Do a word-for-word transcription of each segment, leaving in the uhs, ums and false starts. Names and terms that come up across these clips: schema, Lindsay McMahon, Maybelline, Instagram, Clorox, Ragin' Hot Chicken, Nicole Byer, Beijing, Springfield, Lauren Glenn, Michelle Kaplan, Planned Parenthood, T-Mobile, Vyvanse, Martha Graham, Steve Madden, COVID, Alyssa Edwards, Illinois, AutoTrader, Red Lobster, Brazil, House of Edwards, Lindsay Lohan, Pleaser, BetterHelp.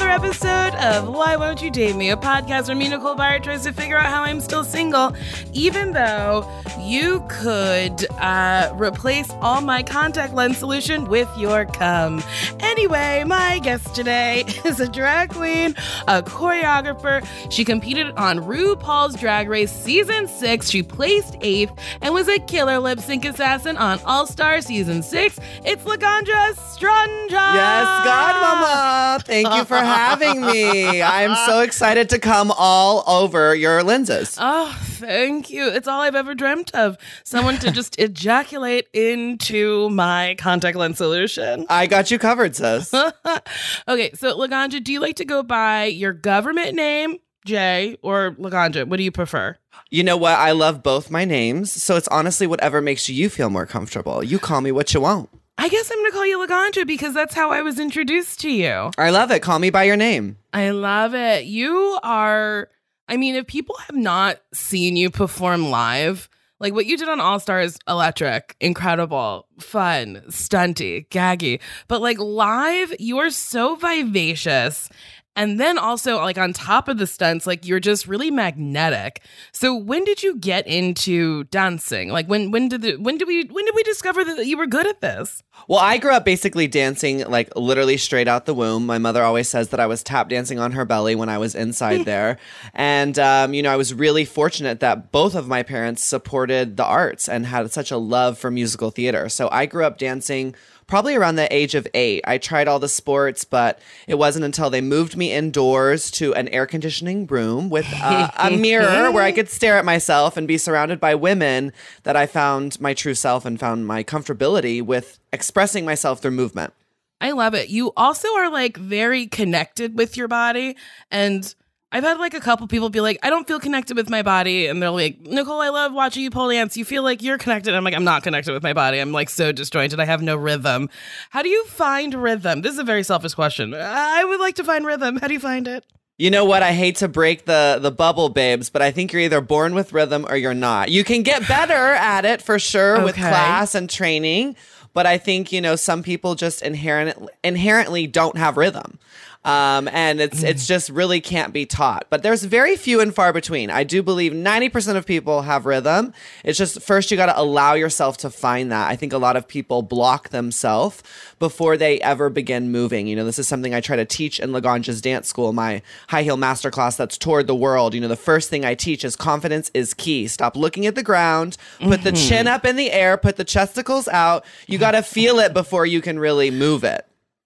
Episode of Why Won't You Date Me, a podcast where me, Nicole Byer, tries to figure out how I'm still single, even though you could uh, replace all my contact lens solution with your cum. Anyway, my guest today is a drag queen, a choreographer. She competed on RuPaul's Drag Race Season six. She placed eighth and was a killer lip sync assassin on All-Star Season six. It's Laganja Estranja. Yes, Godmama. Thank you for having having me. I'm so excited to come all over your lenses. Oh, thank you. It's all I've ever dreamt of. Someone to just ejaculate into my contact lens solution. I got you covered, sis. Okay, so Laganja, do you like to go by your government name, Jay, or Laganja? What do you prefer? You know what? I love both my names, so it's honestly whatever makes you feel more comfortable. You call me what you want. I guess I'm going to call you Laganja because that's how I was introduced to you. I love it. Call me by your name. I love it. You are, I mean, if people have not seen you perform live, like what you did on All Stars, electric, incredible, fun, stunty, gaggy. But like live, you are so vivacious. And then also like on top of the stunts, like you're just really magnetic. So when did you get into dancing? Like when when did the when did we when did we discover that you were good at this? Well, I grew up basically dancing, like literally straight out the womb. My mother always says that I was tap dancing on her belly when I was inside there. And, um, you know, I was really fortunate that both of my parents supported the arts and had such a love for musical theater. So I grew up dancing probably around the age of eight. I tried all the sports, but it wasn't until they moved me indoors to an air conditioning room with uh, a mirror where I could stare at myself and be surrounded by women that I found my true self and found my comfortability with expressing myself through movement. I love it. You also are like very connected with your body. And I've had like a couple people be like, I don't feel connected with my body. And they're like, Nicole, I love watching you pole dance. You feel like you're connected. I'm like, I'm not connected with my body. I'm like so disjointed. I have no rhythm. How do you find rhythm? This is a very selfish question. I would like to find rhythm. How do you find it? You know what? I hate to break the the bubble, babes, but I think you're either born with rhythm or you're not. You can get better at it for sure okay. with class and training. But I think, you know, some people just inherently inherently don't have rhythm. Um, and it's it's just really can't be taught. But there's very few and far between. I do believe ninety percent of people have rhythm. It's just first you got to allow yourself to find that. I think a lot of people block themselves before they ever begin moving. You know, this is something I try to teach in Laganja's dance school, my high heel masterclass that's toured the world. You know, the first thing I teach is confidence is key. Stop looking at the ground, put mm-hmm. the chin up in the air, put the chesticles out. You got to feel it before you can really move it.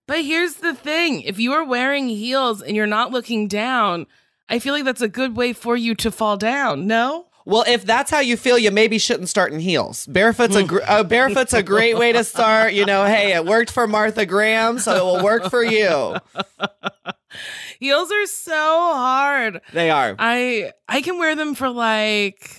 But here's the thing. If you are wearing heels and you're not looking down, I feel like that's a good way for you to fall down. No? Well, if that's how you feel, you maybe shouldn't start in heels. Barefoot's a, gr- uh, barefoot's a great way to start. You know, hey, it worked for Martha Graham, so it will work for you. Heels are so hard. They are. I I can wear them for like,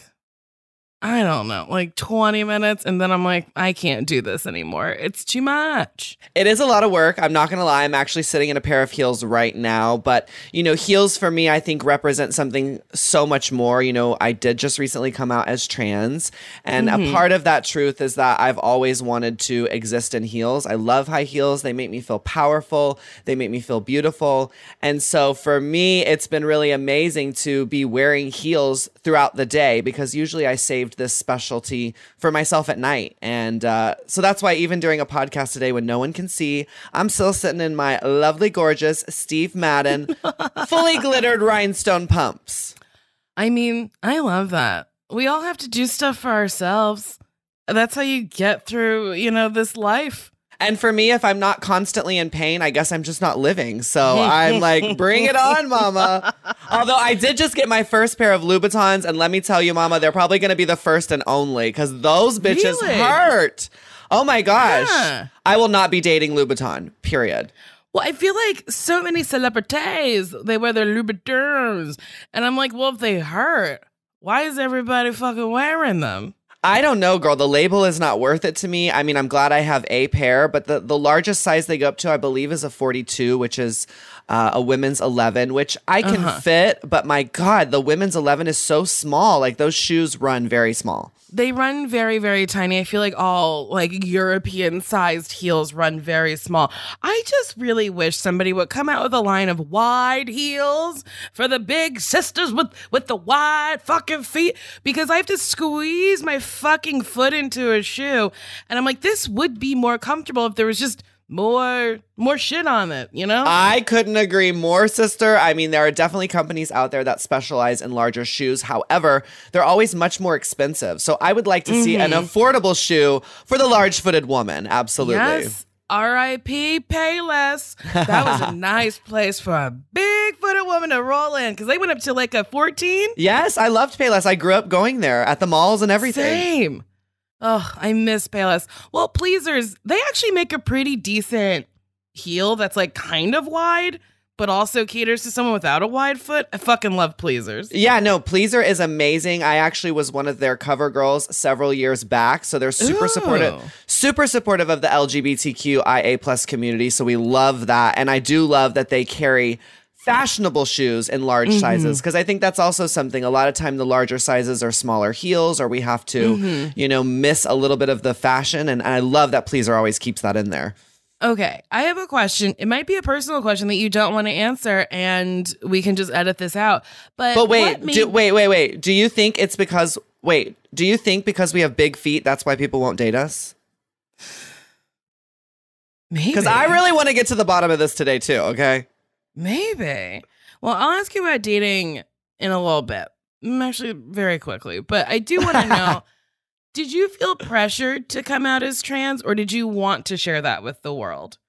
I don't know, like twenty minutes. And then I'm like, I can't do this anymore. It's too much. It is a lot of work. I'm not going to lie. I'm actually sitting in a pair of heels right now. But, you know, heels for me, I think represent something so much more. You know, I did just recently come out as trans. And mm-hmm. a part of that truth is that I've always wanted to exist in heels. I love high heels. They make me feel powerful. They make me feel beautiful. And so for me, it's been really amazing to be wearing heels throughout the day, because usually I save this specialty for myself at night. And uh, so that's why even during a podcast today when no one can see, I'm still sitting in my lovely, gorgeous Steve Madden, fully glittered rhinestone pumps. I mean, I love that. We all have to do stuff for ourselves. That's how you get through, you know, this life. And for me, if I'm not constantly in pain, I guess I'm just not living. So I'm like, bring it on, mama. Although I did just get my first pair of Louboutins. And let me tell you, mama, they're probably going to be the first and only, because those bitches really? hurt. Oh, my gosh. Yeah. I will not be dating Louboutin, period. Well, I feel like so many celebrities, they wear their Louboutins. And I'm like, well, if they hurt, why is everybody fucking wearing them? I don't know, girl. The label is not worth it to me. I mean, I'm glad I have a pair, but the, the largest size they go up to, I believe, is a forty-two, which is uh, a women's eleven, which I can uh-huh. fit. But my God, the women's eleven is so small. Like, those shoes run very small. They run very, very tiny. I feel like all like European sized heels run very small. I just really wish somebody would come out with a line of wide heels for the big sisters with, with the wide fucking feet, because I have to squeeze my fucking foot into a shoe. And I'm like, this would be more comfortable if there was just more more shit on it, you know? I couldn't agree more, sister. I mean, there are definitely companies out there that specialize in larger shoes. However, they're always much more expensive. So I would like to mm-hmm. see an affordable shoe for the large-footed woman. Absolutely. Yes. R I P Payless. That was a nice place for a big-footed woman to roll in, because they went up to like a fourteen. Yes, I loved Payless. I grew up going there at the malls and everything. Same. Oh, I miss Payless. Well, Pleasers, they actually make a pretty decent heel that's like kind of wide, but also caters to someone without a wide foot. I fucking love Pleasers. Yeah, no, Pleaser is amazing. I actually was one of their cover girls several years back. So they're super Ooh. supportive, super supportive of the L G B T Q I A plus community. So we love that. And I do love that they carry fashionable shoes in large mm-hmm. sizes, because I think that's also something. A lot of time the larger sizes are smaller heels, or we have to, mm-hmm. you know, miss a little bit of the fashion. And I love that Pleaser always keeps that in there. Okay, I have a question. It might be a personal question that you don't want to answer, and we can just edit this out. But but wait, made- do, wait, wait, wait. Do you think it's because? Wait, do you think because we have big feet, that's why people won't date us? Maybe, because I really want to get to the bottom of this today too. Okay. Maybe. Well, I'll ask you about dating in a little bit. Actually, very quickly. But I do want to know, did you feel pressured to come out as trans, or did you want to share that with the world?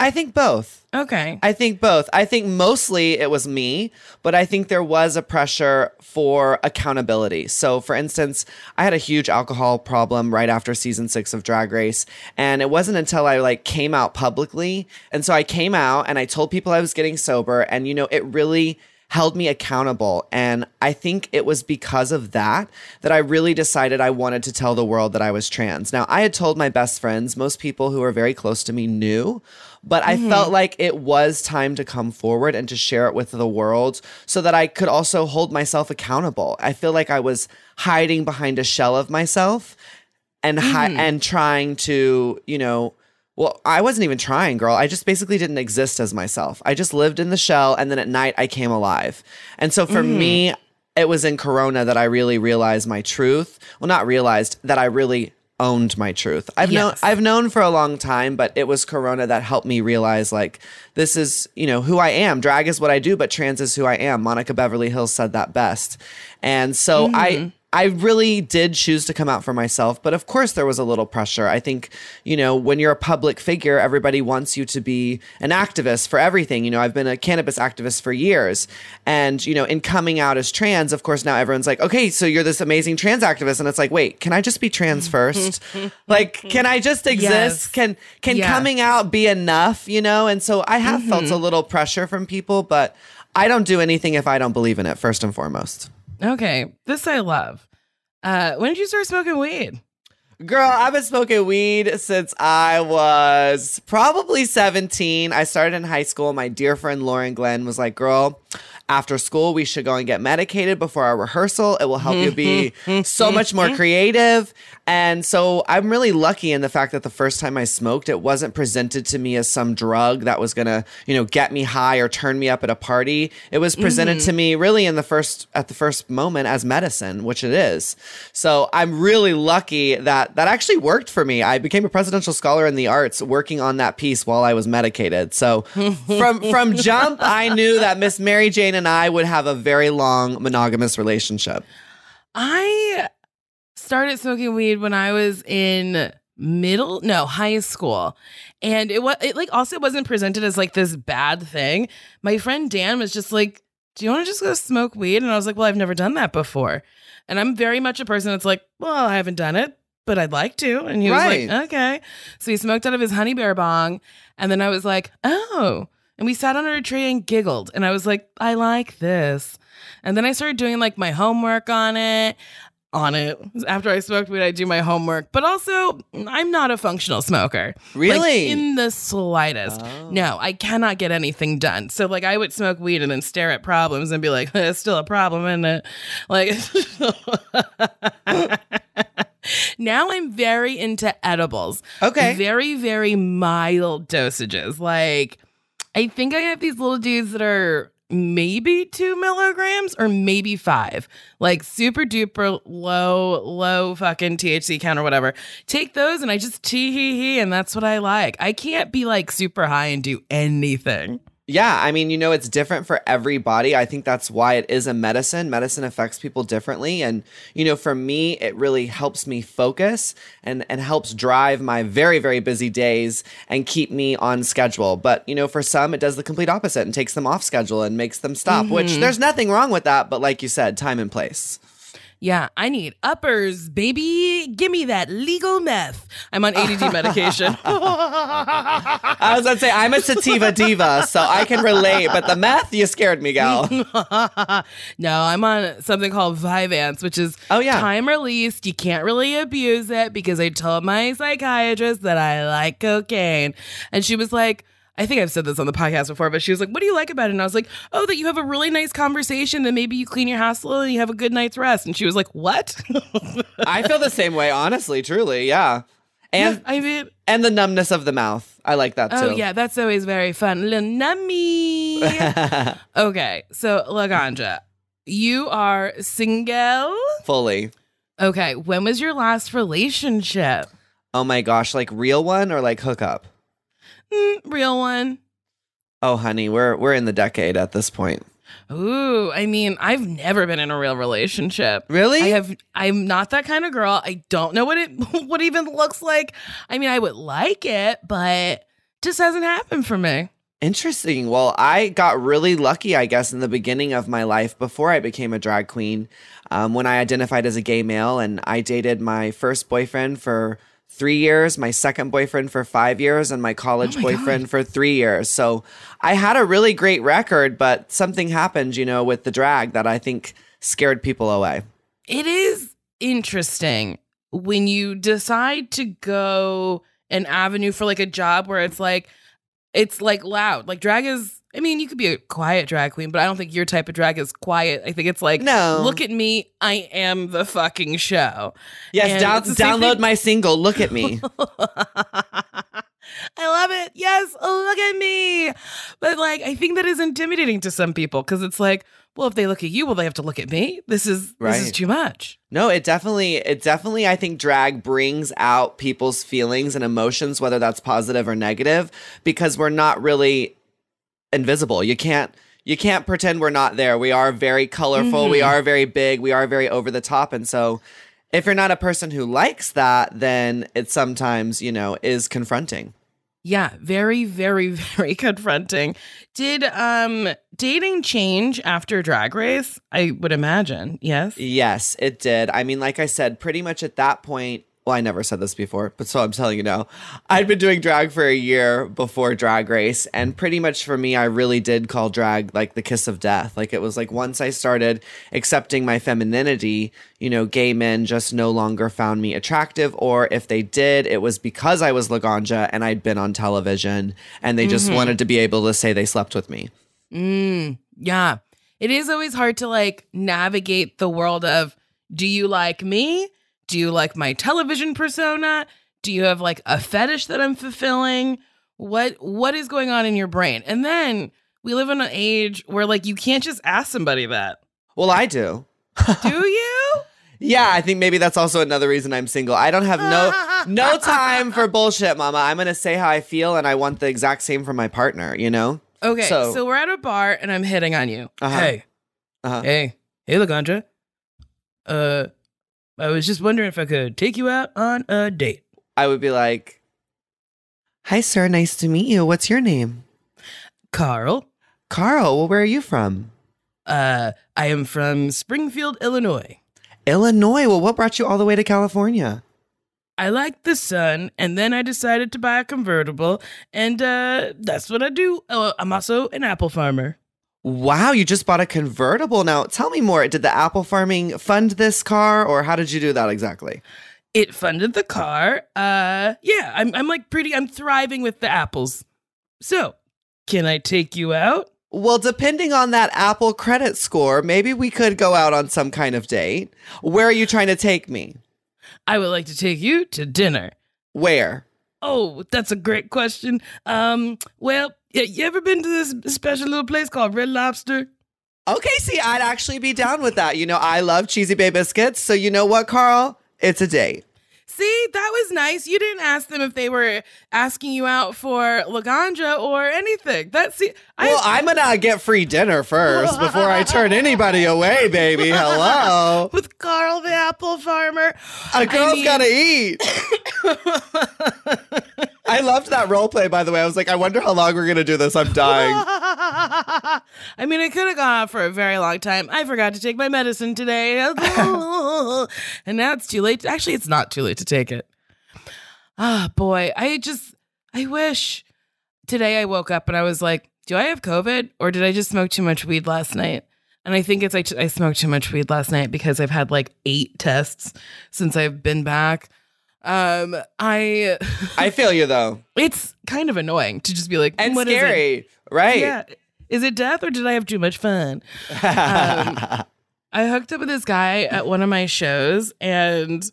I think both. Okay. I think both. I think mostly it was me, but I think there was a pressure for accountability. So for instance, I had a huge alcohol problem right after season six of Drag Race. And it wasn't until I like came out publicly. And so I came out and I told people I was getting sober, and you know, it really held me accountable. And I think it was because of that that I really decided I wanted to tell the world that I was trans. Now, I had told my best friends, most people who were very close to me knew, but I mm-hmm. felt like it was time to come forward and to share it with the world so that I could also hold myself accountable. I feel like I was hiding behind a shell of myself and mm-hmm. hi- and trying to, you know, well, I wasn't even trying, girl. I just basically didn't exist as myself. I just lived in the shell, and then at night I came alive. And so for mm. me, it was in Corona that I really realized my truth. Well, not realized, that I really owned my truth. I've yes. known I've known for a long time, but it was Corona that helped me realize, like, this is, you know, who I am. Drag is what I do, but trans is who I am. Monica Beverly Hills said that best. And so mm. I I really did choose to come out for myself, but of course there was a little pressure. I think, you know, when you're a public figure, everybody wants you to be an activist for everything. You know, I've been a cannabis activist for years. And, you know, in coming out as trans, of course, now everyone's like, okay, so you're this amazing trans activist. And it's like, wait, can I just be trans first? Like, can I just exist? Yes. Can can yeah. coming out be enough, you know? And so I have mm-hmm. felt a little pressure from people, but I don't do anything if I don't believe in it, first and foremost. Okay, this I love. Uh, when did you start smoking weed? Girl, I've been smoking weed since I was probably seventeen. I started in high school. My dear friend Lauren Glenn was like, girl, after school, we should go and get medicated before our rehearsal. It will help you be so much more creative. And so I'm really lucky in the fact that the first time I smoked, it wasn't presented to me as some drug that was going to, you know, get me high or turn me up at a party. It was presented mm-hmm. to me really in the first at the first moment as medicine, which it is. So I'm really lucky that that actually worked for me. I became a presidential scholar in the arts working on that piece while I was medicated. So from from jump, I knew that Miss Mary Jane and I would have a very long monogamous relationship. I started smoking weed when I was in middle, no, high school. And it was it like also wasn't presented as like this bad thing. My friend Dan was just like, do you want to just go smoke weed? And I was like, well, I've never done that before. And I'm very much a person that's like, well, I haven't done it, but I'd like to. And he right. was like, okay. So he smoked out of his honey bear bong. And then I was like, oh. And we sat under a tree and giggled. And I was like, I like this. And then I started doing like my homework on it. On it. After I smoked weed, I do my homework. But also, I'm not a functional smoker. Really? Like, in the slightest. Oh. No, I cannot get anything done. So like I would smoke weed and then stare at problems and be like, it's still a problem, isn't it? Like... Now I'm very into edibles. Okay. Very, very mild dosages. Like... I think I have these little dudes that are maybe two milligrams or maybe five, like super duper low, low fucking T H C count or whatever. Take those and I just tee hee hee, and that's what I like. I can't be like super high and do anything. Yeah, I mean, you know, it's different for everybody. I think that's why it is a medicine. Medicine affects people differently. And, you know, for me, it really helps me focus and, and helps drive my very, very busy days and keep me on schedule. But, you know, for some, it does the complete opposite and takes them off schedule and makes them stop, mm-hmm. which there's nothing wrong with that. But like you said, time and place. Yeah, I need uppers, baby. Give me that legal meth. I'm on A D D medication. I was going to say, I'm a sativa diva, so I can relate. But the meth, you scared me, gal. No, I'm on something called Vyvanse, which is oh, yeah. time released. You can't really abuse it because I told my psychiatrist that I like cocaine. And she was like, I think I've said this on the podcast before, but she was like, what do you like about it? And I was like, oh, that you have a really nice conversation, then maybe you clean your house a little and you have a good night's rest. And she was like, what? I feel the same way, honestly, truly. Yeah. And yeah, I mean, and the numbness of the mouth. I like that, too. Oh, yeah. That's always very fun. Little nummy. Okay. So, Laganja, you are single? Fully. Okay. When was your last relationship? Oh, my gosh. Like real one or like hookup? Real one. Oh, honey, we're we're in the decade at this point. Ooh, I mean, I've never been in a real relationship. Really? I have. I'm not that kind of girl. I don't know what it what it even looks like. I mean, I would like it, but just hasn't happened for me. Interesting. Well, I got really lucky, I guess, in the beginning of my life before I became a drag queen, um, when I identified as a gay male, and I dated my first boyfriend for three years, my second boyfriend for five years, and my college oh my boyfriend God. for three years. So I had a really great record, but something happened, you know, with the drag that I think scared people away. It is interesting when you decide to go an avenue for like a job where it's like, it's like loud, like drag is, I mean, you could be a quiet drag queen, but I don't think your type of drag is quiet. I think it's like, no. Look at me. I am the fucking show. Yes, down, download my single. Look at me. I love it. Yes, look at me. But like, I think that is intimidating to some people because it's like, well, if they look at you, will they have to look at me? This is right. This is too much. No, it definitely, it definitely, I think drag brings out people's feelings and emotions, whether that's positive or negative, because we're not really... invisible. You can't, you can't pretend we're not there. We are very colorful. Mm-hmm. We are very big. We are very over the top. And so if you're not a person who likes that, then it sometimes, you know, is confronting. Yeah, very, very, very confronting. Did um, dating change after Drag Race? I would imagine, yes? Yes, it did. I mean, like I said, pretty much at that point, well, I never said this before, but so I'm telling you now, I'd been doing drag for a year before Drag Race. And pretty much for me, I really did call drag like the kiss of death. Like it was like once I started accepting my femininity, you know, gay men just no longer found me attractive. Or if they did, it was because I was Laganja and I'd been on television and they just mm-hmm. wanted to be able to say they slept with me. Mm, yeah. It is always hard to like navigate the world of, do you like me? Do you like my television persona? Do you have like a fetish that I'm fulfilling? What What is going on in your brain? And then we live in an age where like you can't just ask somebody that. Well, I do. Do you? Yeah, I think maybe that's also another reason I'm single. I don't have no no time for bullshit, mama. I'm going to say how I feel and I want the exact same from my partner, you know? Okay, so, so we're at a bar and I'm hitting on you. Uh-huh. Hey. Uh-huh. Hey. Hey, Laganja. Uh... I was just wondering if I could take you out on a date. I would be like, hi, sir. Nice to meet you. What's your name? Carl. Carl. Well, where are you from? Uh, I am from Springfield, Illinois. Illinois. Well, what brought you all the way to California? I liked the sun, and then I decided to buy a convertible, and uh, that's what I do. Uh, I'm also an apple farmer. Wow, you just bought a convertible. Now, tell me more. Did the apple farming fund this car, or how did you do that exactly? It funded the car. Uh, yeah, I'm, I'm like pretty, I'm thriving with the apples. So, can I take you out? Well, depending on that Apple credit score, maybe we could go out on some kind of date. Where are you trying to take me? I would like to take you to dinner. Where? Oh, that's a great question. Um, well... Yeah, you ever been to this special little place called Red Lobster? Okay, see, I'd actually be down with that. You know, I love Cheesy Bay Biscuits. So you know what, Carl? It's a date. See, that was nice. You didn't ask them if they were asking you out for Laganja or anything. That's see, I, well, I'm going to get free dinner first before I turn anybody away, baby. Hello. With Carl the apple farmer. A girl's I mean... got to eat. I loved that role play, by the way. I was like, I wonder how long we're going to do this. I'm dying. I mean, it could have gone on for a very long time. I forgot to take my medicine today. And now it's too late. Actually, it's not too late to take it. Ah, oh, boy. I just, I wish. Today I woke up and I was like, do I have COVID or did I just smoke too much weed last night? And I think it's I, I smoked too much weed last night because I've had like eight tests since I've been back. Um, I, I feel you though. It's kind of annoying to just be like, and what scary, is it? Right? Yeah. Is it death or did I have too much fun? um, I hooked up with this guy at one of my shows and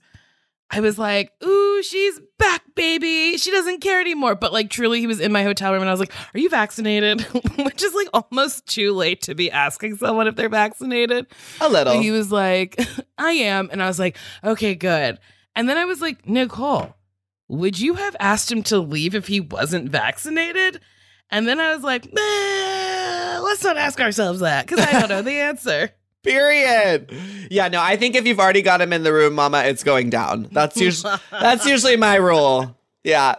I was like, ooh, she's back, baby. She doesn't care anymore. But like, truly he was in my hotel room and I was like, are you vaccinated? Which is like almost too late to be asking someone if they're vaccinated. A little. And he was like, I am. And I was like, okay, good. And then I was like, Nicole, would you have asked him to leave if he wasn't vaccinated? And then I was like, eh, let's not ask ourselves that because I don't know the answer. Period. Yeah, no, I think if you've already got him in the room, mama, it's going down. That's usually that's usually my rule. Yeah.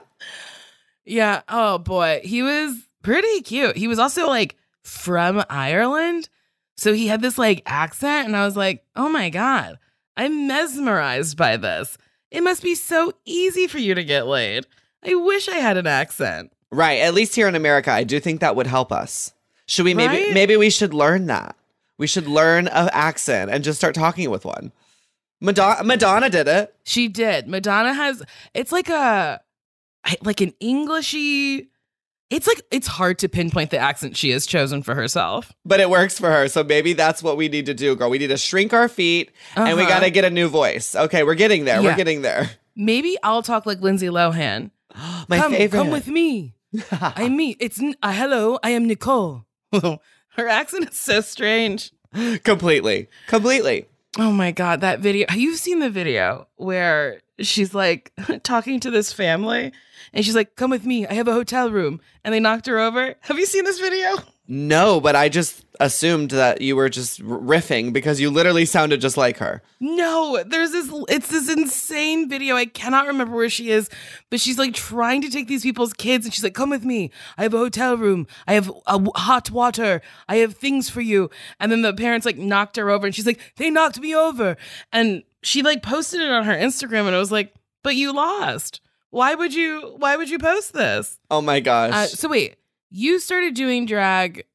Yeah. Oh, boy. He was pretty cute. He was also like from Ireland. So he had this like accent. And I was like, oh, my God. I'm mesmerized by this. It must be so easy for you to get laid. I wish I had an accent. Right. At least here in America, I do think that would help us. Should we maybe right? maybe we should learn that. We should learn an accent and just start talking with one. Madonna, Madonna did it. She did. Madonna has it's like a like an Englishy. It's like it's hard to pinpoint the accent she has chosen for herself. But it works for her. So maybe that's what we need to do, girl. We need to shrink our feet uh-huh. and we got to get a new voice. Okay, we're getting there. Yeah. We're getting there. Maybe I'll talk like Lindsay Lohan. My come, favorite. Come with me. I'm me. It's uh, hello, I am Nicole. Her accent is so strange. Completely. Completely. Oh my God, that video. You've seen the video where she's like talking to this family. And she's like, come with me. I have a hotel room. And they knocked her over. Have you seen this video? No, but I just assumed that you were just riffing because you literally sounded just like her. No, there's this, it's this insane video. I cannot remember where she is, but she's like trying to take these people's kids and she's like, come with me. I have a hotel room. I have a hot water. I have things for you. And then the parents like knocked her over and she's like, they knocked me over. And she like posted it on her Instagram and I was like, but you lost. Why would you, why would you post this? Oh my gosh. Uh, so wait. You started doing drag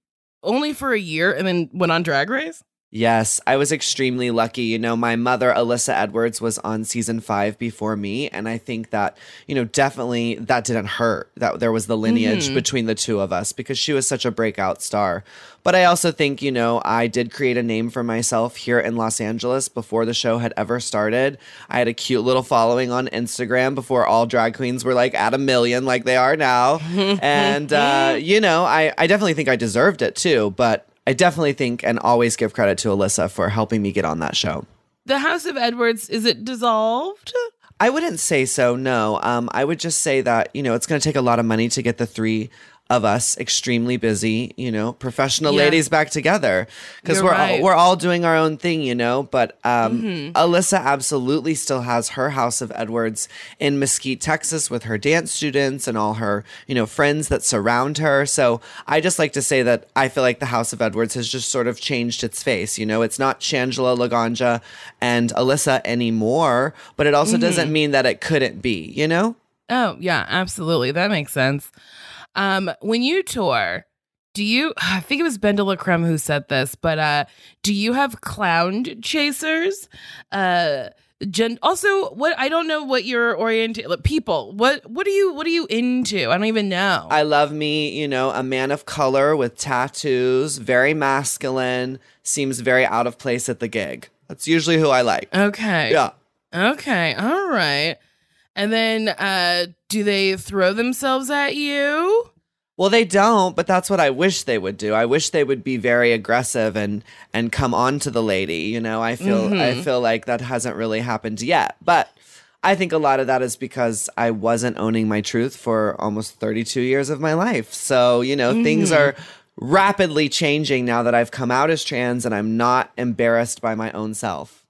only for a year and then went on Drag Race? Yes, I was extremely lucky. You know, my mother, Alyssa Edwards, was on season five before me. And I think that, you know, definitely that didn't hurt that there was the lineage mm-hmm. between the two of us because she was such a breakout star. But I also think, you know, I did create a name for myself here in Los Angeles before the show had ever started. I had a cute little following on Instagram before all drag queens were like at a million like they are now. and, uh, you know, I, I definitely think I deserved it too. But I definitely think and always give credit to Alyssa for helping me get on that show. The House of Edwards, is it dissolved? I wouldn't say so, no. Um, I would just say that, you know, it's going to take a lot of money to get the three of us extremely busy, you know, professional yeah. ladies back together because we're right. all, we're all doing our own thing, you know, but um, mm-hmm. Alyssa absolutely still has her House of Edwards in Mesquite, Texas with her dance students and all her, you know, friends that surround her. So I just like to say that I feel like the House of Edwards has just sort of changed its face. You know, it's not Shangela, Laganja and Alyssa anymore, but it also mm-hmm. doesn't mean that it couldn't be, you know? Oh yeah, absolutely. That makes sense. Um, when you tour, do you, I think it was Ben de la Creme who said this, but, uh, do you have clown chasers? Uh, gen- also what, I don't know what your orient people, what, what are you, what are you into? I don't even know. I love me, you know, a man of color with tattoos, very masculine, seems very out of place at the gig. That's usually who I like. Okay. Yeah. Okay. All right. And then, uh, do they throw themselves at you? Well, they don't, but that's what I wish they would do. I wish they would be very aggressive and and come on to the lady. You know, I feel mm-hmm. I feel like that hasn't really happened yet. But I think a lot of that is because I wasn't owning my truth for almost thirty-two years of my life. So, you know, mm-hmm. things are rapidly changing now that I've come out as trans and I'm not embarrassed by my own self.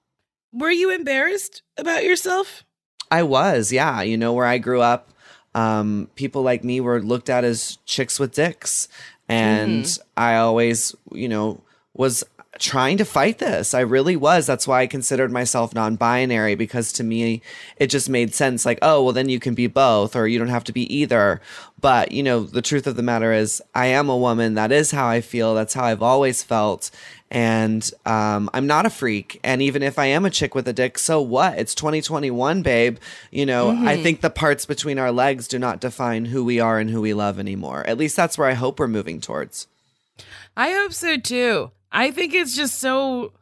Were you embarrassed about yourself? I was, yeah. You know, where I grew up, um, people like me were looked at as chicks with dicks. And mm-hmm. I always, you know, was trying to fight this. I really was. That's why I considered myself non-binary, because to me, it just made sense. Like, oh, well, then you can be both or you don't have to be either. But, you know, the truth of the matter is I am a woman. That is how I feel. That's how I've always felt. And um, I'm not a freak. And even if I am a chick with a dick, so what? It's twenty twenty-one, babe. You know, mm-hmm. I think the parts between our legs do not define who we are and who we love anymore. At least that's where I hope we're moving towards. I hope so, too. I think it's just so,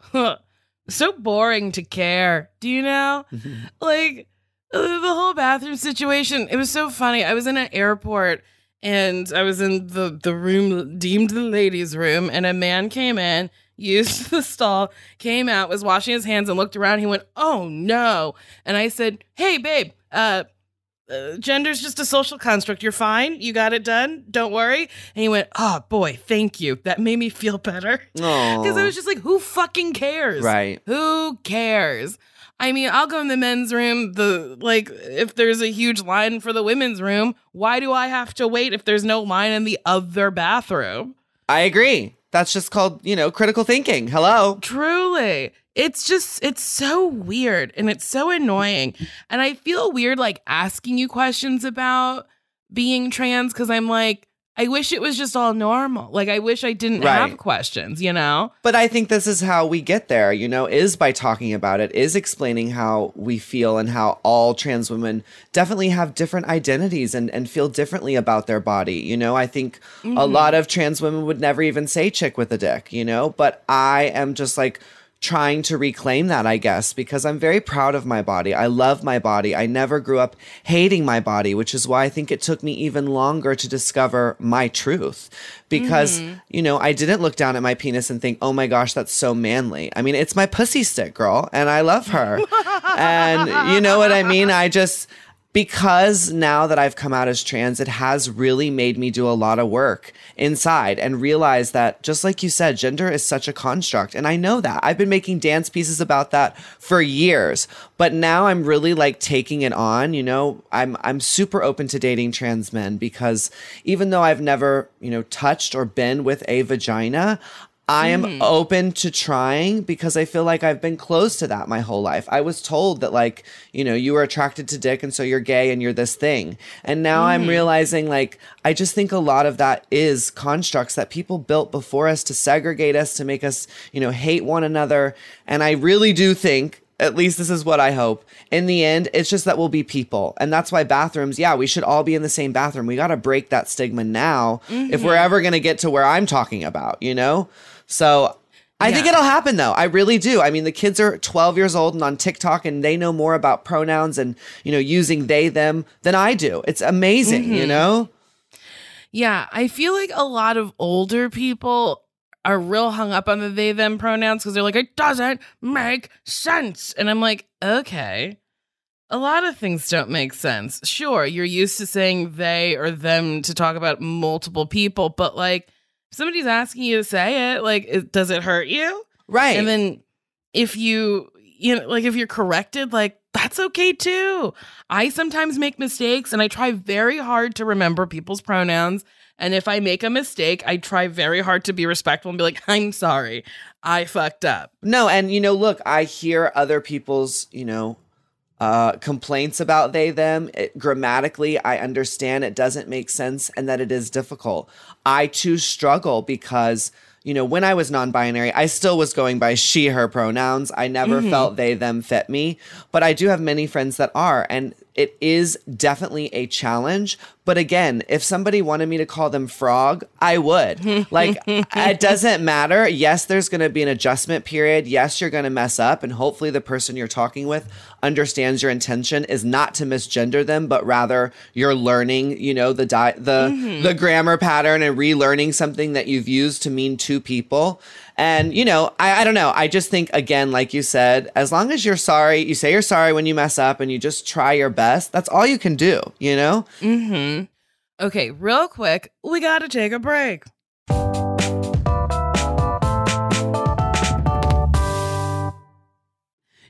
so boring to care. Do you know? Mm-hmm. Like the whole bathroom situation. It was so funny. I was in an airport and I was in the, the room deemed the ladies' room. And a man came in, used the stall, came out, was washing his hands and looked around. He went, oh no. And I said, hey babe, uh, Uh, gender's just a social construct. You're fine. You got it done. Don't worry. And he went, oh boy, thank you. That made me feel better. Because I was just like, who fucking cares? Right. Who cares? I mean, I'll go in the men's room. The like, if there's a huge line for the women's room, why do I have to wait if there's no line in the other bathroom? I agree. That's just called, you know, critical thinking. Hello. Truly. It's just, it's so weird and it's so annoying. And I feel weird, like, asking you questions about being trans because I'm like, I wish it was just all normal. Like, I wish I didn't right. have questions, you know? But I think this is how we get there, you know, is by talking about it, is explaining how we feel and how all trans women definitely have different identities and, and feel differently about their body. You know, I think mm-hmm. a lot of trans women would never even say chick with a dick, you know? But I am just like, trying to reclaim that, I guess, because I'm very proud of my body. I love my body. I never grew up hating my body, which is why I think it took me even longer to discover my truth because, mm-hmm. you know, I didn't look down at my penis and think, oh my gosh, that's so manly. I mean, it's my pussy stick, girl, and I love her. And you know what I mean? I just... because now that I've come out as trans, it has really made me do a lot of work inside and realize that, just like you said, gender is such a construct. And I know that. I've been making dance pieces about that for years, but now I'm really like taking it on. You know, I'm, I'm super open to dating trans men because even though I've never, you know, touched or been with a vagina, I am mm. open to trying because I feel like I've been closed to that my whole life. I was told that, like, you know, you were attracted to dick and so you're gay and you're this thing. And now mm. I'm realizing, like, I just think a lot of that is constructs that people built before us to segregate us, to make us, you know, hate one another. And I really do think, at least this is what I hope, in the end, it's just that we'll be people. And that's why bathrooms, yeah, we should all be in the same bathroom. We got to break that stigma now mm-hmm. if we're ever going to get to where I'm talking about, you know? So I yeah. think it'll happen, though. I really do. I mean, the kids are twelve years old and on TikTok, and they know more about pronouns and, you know, using they, them than I do. It's amazing, mm-hmm. you know? Yeah, I feel like a lot of older people are real hung up on the they, them pronouns because they're like, it doesn't make sense. And I'm like, okay, a lot of things don't make sense. Sure, you're used to saying they or them to talk about multiple people, but like, if somebody's asking you to say it, like, it, does it hurt you? Right. And then if you, you know, like if you're corrected, like, that's okay too. I sometimes make mistakes and I try very hard to remember people's pronouns. And if I make a mistake, I try very hard to be respectful and be like, I'm sorry, I fucked up. No. And, you know, look, I hear other people's, you know, uh, complaints about they, them. It, grammatically, I understand it doesn't make sense and that it is difficult. I too struggle because, you know, when I was non-binary, I still was going by she, her pronouns. I never mm-hmm. felt they, them fit me. But I do have many friends that are. And it is definitely a challenge. But again, if somebody wanted me to call them frog, I would. Like, it doesn't matter. Yes, there's going to be an adjustment period. Yes, you're going to mess up. And hopefully the person you're talking with understands your intention is not to misgender them, but rather you're learning, you know, the di- the mm-hmm. the grammar pattern and relearning something that you've used to mean two people. And, you know, I, I don't know. I just think, again, like you said, as long as you're sorry, you say you're sorry when you mess up and you just try your best, that's all you can do, you know? Mm-hmm. Okay, real quick, we got to take a break.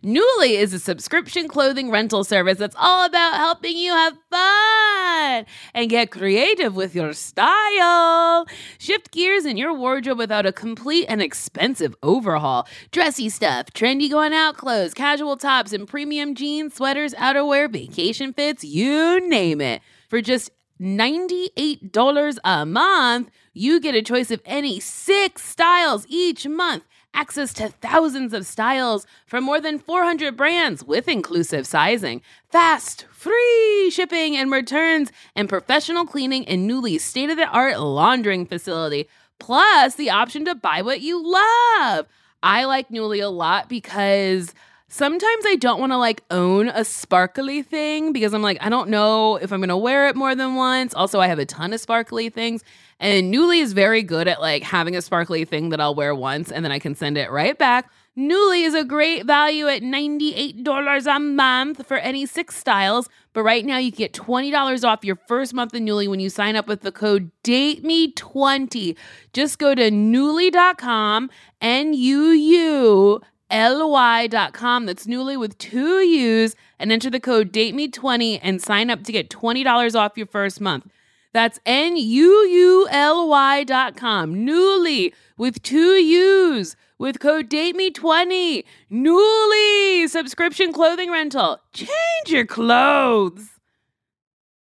Nuuly is a subscription clothing rental service that's all about helping you have fun and get creative with your style. Shift gears in your wardrobe without a complete and expensive overhaul. Dressy stuff, trendy going out clothes, casual tops, and premium jeans, sweaters, outerwear, vacation fits, you name it. For just ninety-eight dollars a month, you get a choice of any six styles each month. Access to thousands of styles from more than four hundred brands with inclusive sizing, fast, free shipping and returns, and professional cleaning in Nuuly's state-of-the-art laundering facility, plus the option to buy what you love. I like Nuuly a lot because sometimes I don't want to like own a sparkly thing because I'm like, I don't know if I'm going to wear it more than once. Also, I have a ton of sparkly things. And Nuuly is very good at like having a sparkly thing that I'll wear once and then I can send it right back. Nuuly is a great value at ninety-eight dollars a month for any six styles. But right now you get twenty dollars off your first month of Nuuly when you sign up with the code DATEME twenty. Just go to Nuuly dot com, N U U L Y dot com. That's Nuuly with two U's, and enter the code DATEME twenty and sign up to get twenty dollars off your first month. That's N U U L Y dot com. Nuuly with two U's with code DATEME twenty. Nuuly subscription clothing rental. Change your clothes.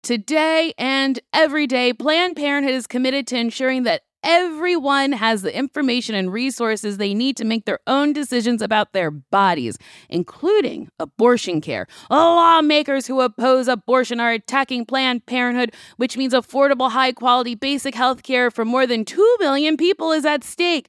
Today and every day, Planned Parenthood is committed to ensuring that everyone has the information and resources they need to make their own decisions about their bodies, including abortion care. Lawmakers who oppose abortion are attacking Planned Parenthood, which means affordable, high-quality, basic health care for more than two million people is at stake.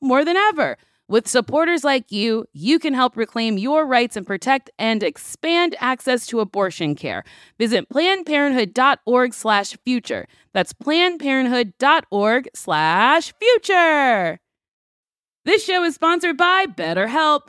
more than ever. With supporters like you, you can help reclaim your rights and protect and expand access to abortion care. Visit PlannedParenthood.org slash future. That's PlannedParenthood.org slash future. This show is sponsored by BetterHelp.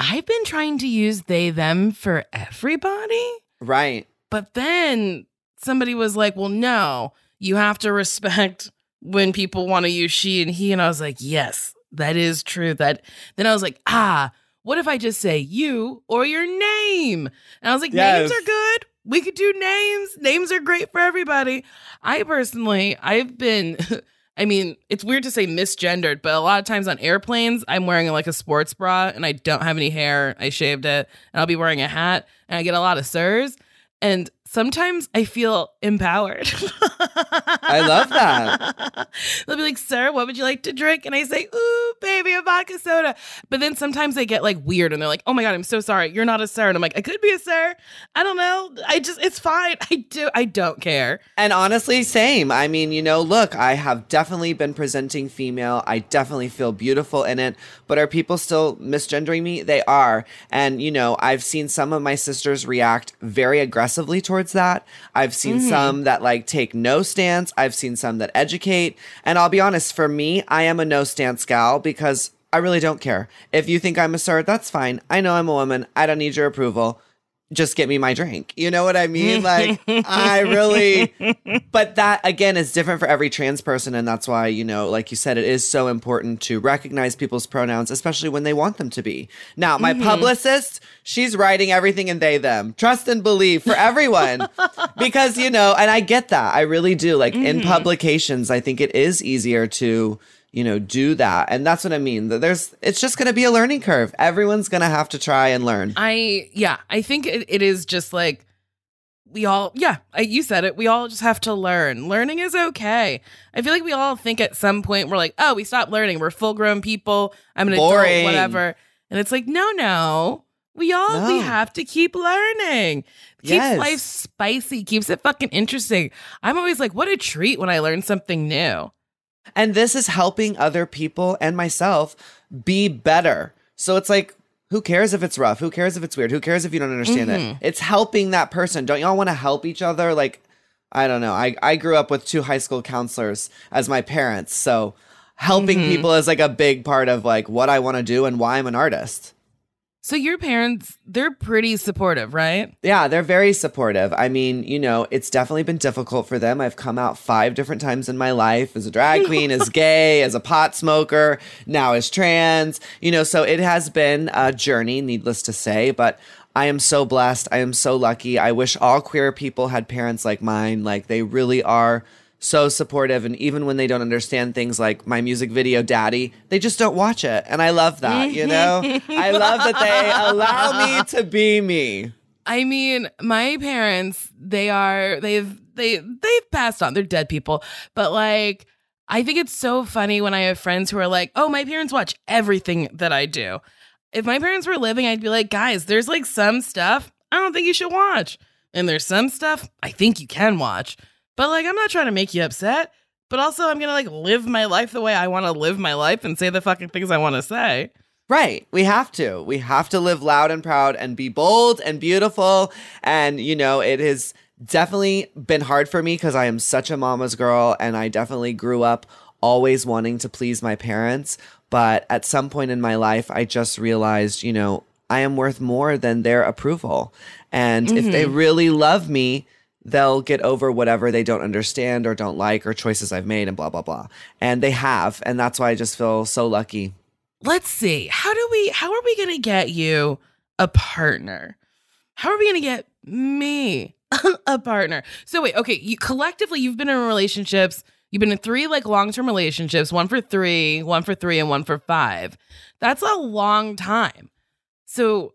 I've been trying to use they, them for everybody. Right. But then somebody was like, well, no, you have to respect when people want to use she and he. And I was like, yes, that is true. That then I was like, ah, what if I just say you or your name? And I was like, yes. Names are good. We could do names. Names are great for everybody. I personally, I've been... I mean, it's weird to say misgendered, but a lot of times on airplanes, I'm wearing like a sports bra and I don't have any hair. I shaved it and I'll be wearing a hat and I get a lot of sirs. And sometimes I feel empowered. I love that. They'll be like, sir, what would you like to drink? And I say, ooh, baby, a vodka soda. But then sometimes they get like weird and they're like, oh my God, I'm so sorry. You're not a sir. And I'm like, I could be a sir. I don't know. I just, it's fine. I do. I don't care. And honestly, same. I mean, you know, look, I have definitely been presenting female. I definitely feel beautiful in it. But are people still misgendering me? They are. And, you know, I've seen some of my sisters react very aggressively towards that. I've seen mm-hmm. some that like take no stance. I've seen some that educate. And I'll be honest, for me, I am a no stance gal because I really don't care. If you think I'm a sir, that's fine. I know I'm a woman. I don't need your approval. Just get me my drink. You know what I mean? Like, I really, but that again is different for every trans person. And that's why, you know, like you said, it is so important to recognize people's pronouns, especially when they want them to be. Now, my mm-hmm. publicist, she's writing everything in they, them. Trust and believe for everyone. Because, you know, and I get that. I really do. Like mm-hmm. in publications, I think it is easier to, you know, do that. And that's what I mean. There's, it's just going to be a learning curve. Everyone's going to have to try and learn. I, yeah, I think it, it is just like, we all, yeah, you said it. We all just have to learn. Learning is okay. I feel like we all think at some point we're like, oh, we stopped learning. We're full grown people. I'm an adult, whatever. And it's like, no, no. We all, no. we have to keep learning. Keeps yes. life spicy. Keeps it fucking interesting. I'm always like, what a treat when I learn something new. And this is helping other people and myself be better. So it's like, who cares if it's rough? Who cares if it's weird? Who cares if you don't understand mm-hmm. it? It's helping that person. Don't y'all want to help each other? Like, I don't know. I, I grew up with two high school counselors as my parents. So helping mm-hmm. people is like a big part of like what I want to do and why I'm an artist. So your parents, they're pretty supportive, right? Yeah, they're very supportive. I mean, you know, it's definitely been difficult for them. I've come out five different times in my life as a drag queen, as gay, as a pot smoker, now as trans, you know, so it has been a journey, needless to say, but I am so blessed. I am so lucky. I wish all queer people had parents like mine. Like they really are so supportive. And even when they don't understand things like my music video, Daddy, they just don't watch it. And I love that, you know? I love that they allow me to be me. I mean, my parents, they are, they've, they, they've passed on. They're dead people. But like, I think it's so funny when I have friends who are like, oh, my parents watch everything that I do. If my parents were living, I'd be like, guys, there's like some stuff I don't think you should watch. And there's some stuff I think you can watch. But like, I'm not trying to make you upset, but also I'm going to like live my life the way I want to live my life and say the fucking things I want to say. Right. We have to. We have to live loud and proud and be bold and beautiful. And, you know, it has definitely been hard for me because I am such a mama's girl and I definitely grew up always wanting to please my parents. But at some point in my life, I just realized, you know, I am worth more than their approval. And mm-hmm. if they really love me, they'll get over whatever they don't understand or don't like or choices I've made and blah, blah, blah. And they have. And that's why I just feel so lucky. Let's see. How do we, how are we going to get you a partner? How are we going to get me a partner? So wait, okay. You collectively, you've been in relationships. You've been in three like long-term relationships, one for three, one for three and one for five. That's a long time. So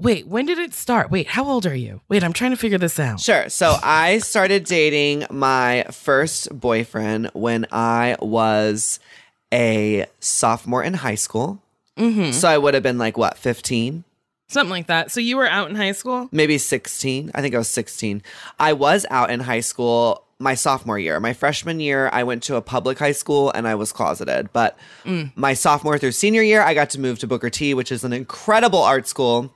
wait, when did it start? Wait, how old are you? Wait, I'm trying to figure this out. Sure. So I started dating my first boyfriend when I was a sophomore in high school. Mm-hmm. So I would have been like, what, fifteen? Something like that. So you were out in high school? Maybe sixteen. I think I was sixteen. I was out in high school my sophomore year. My freshman year, I went to a public high school and I was closeted. But mm. my sophomore through senior year, I got to move to Booker T, which is an incredible art school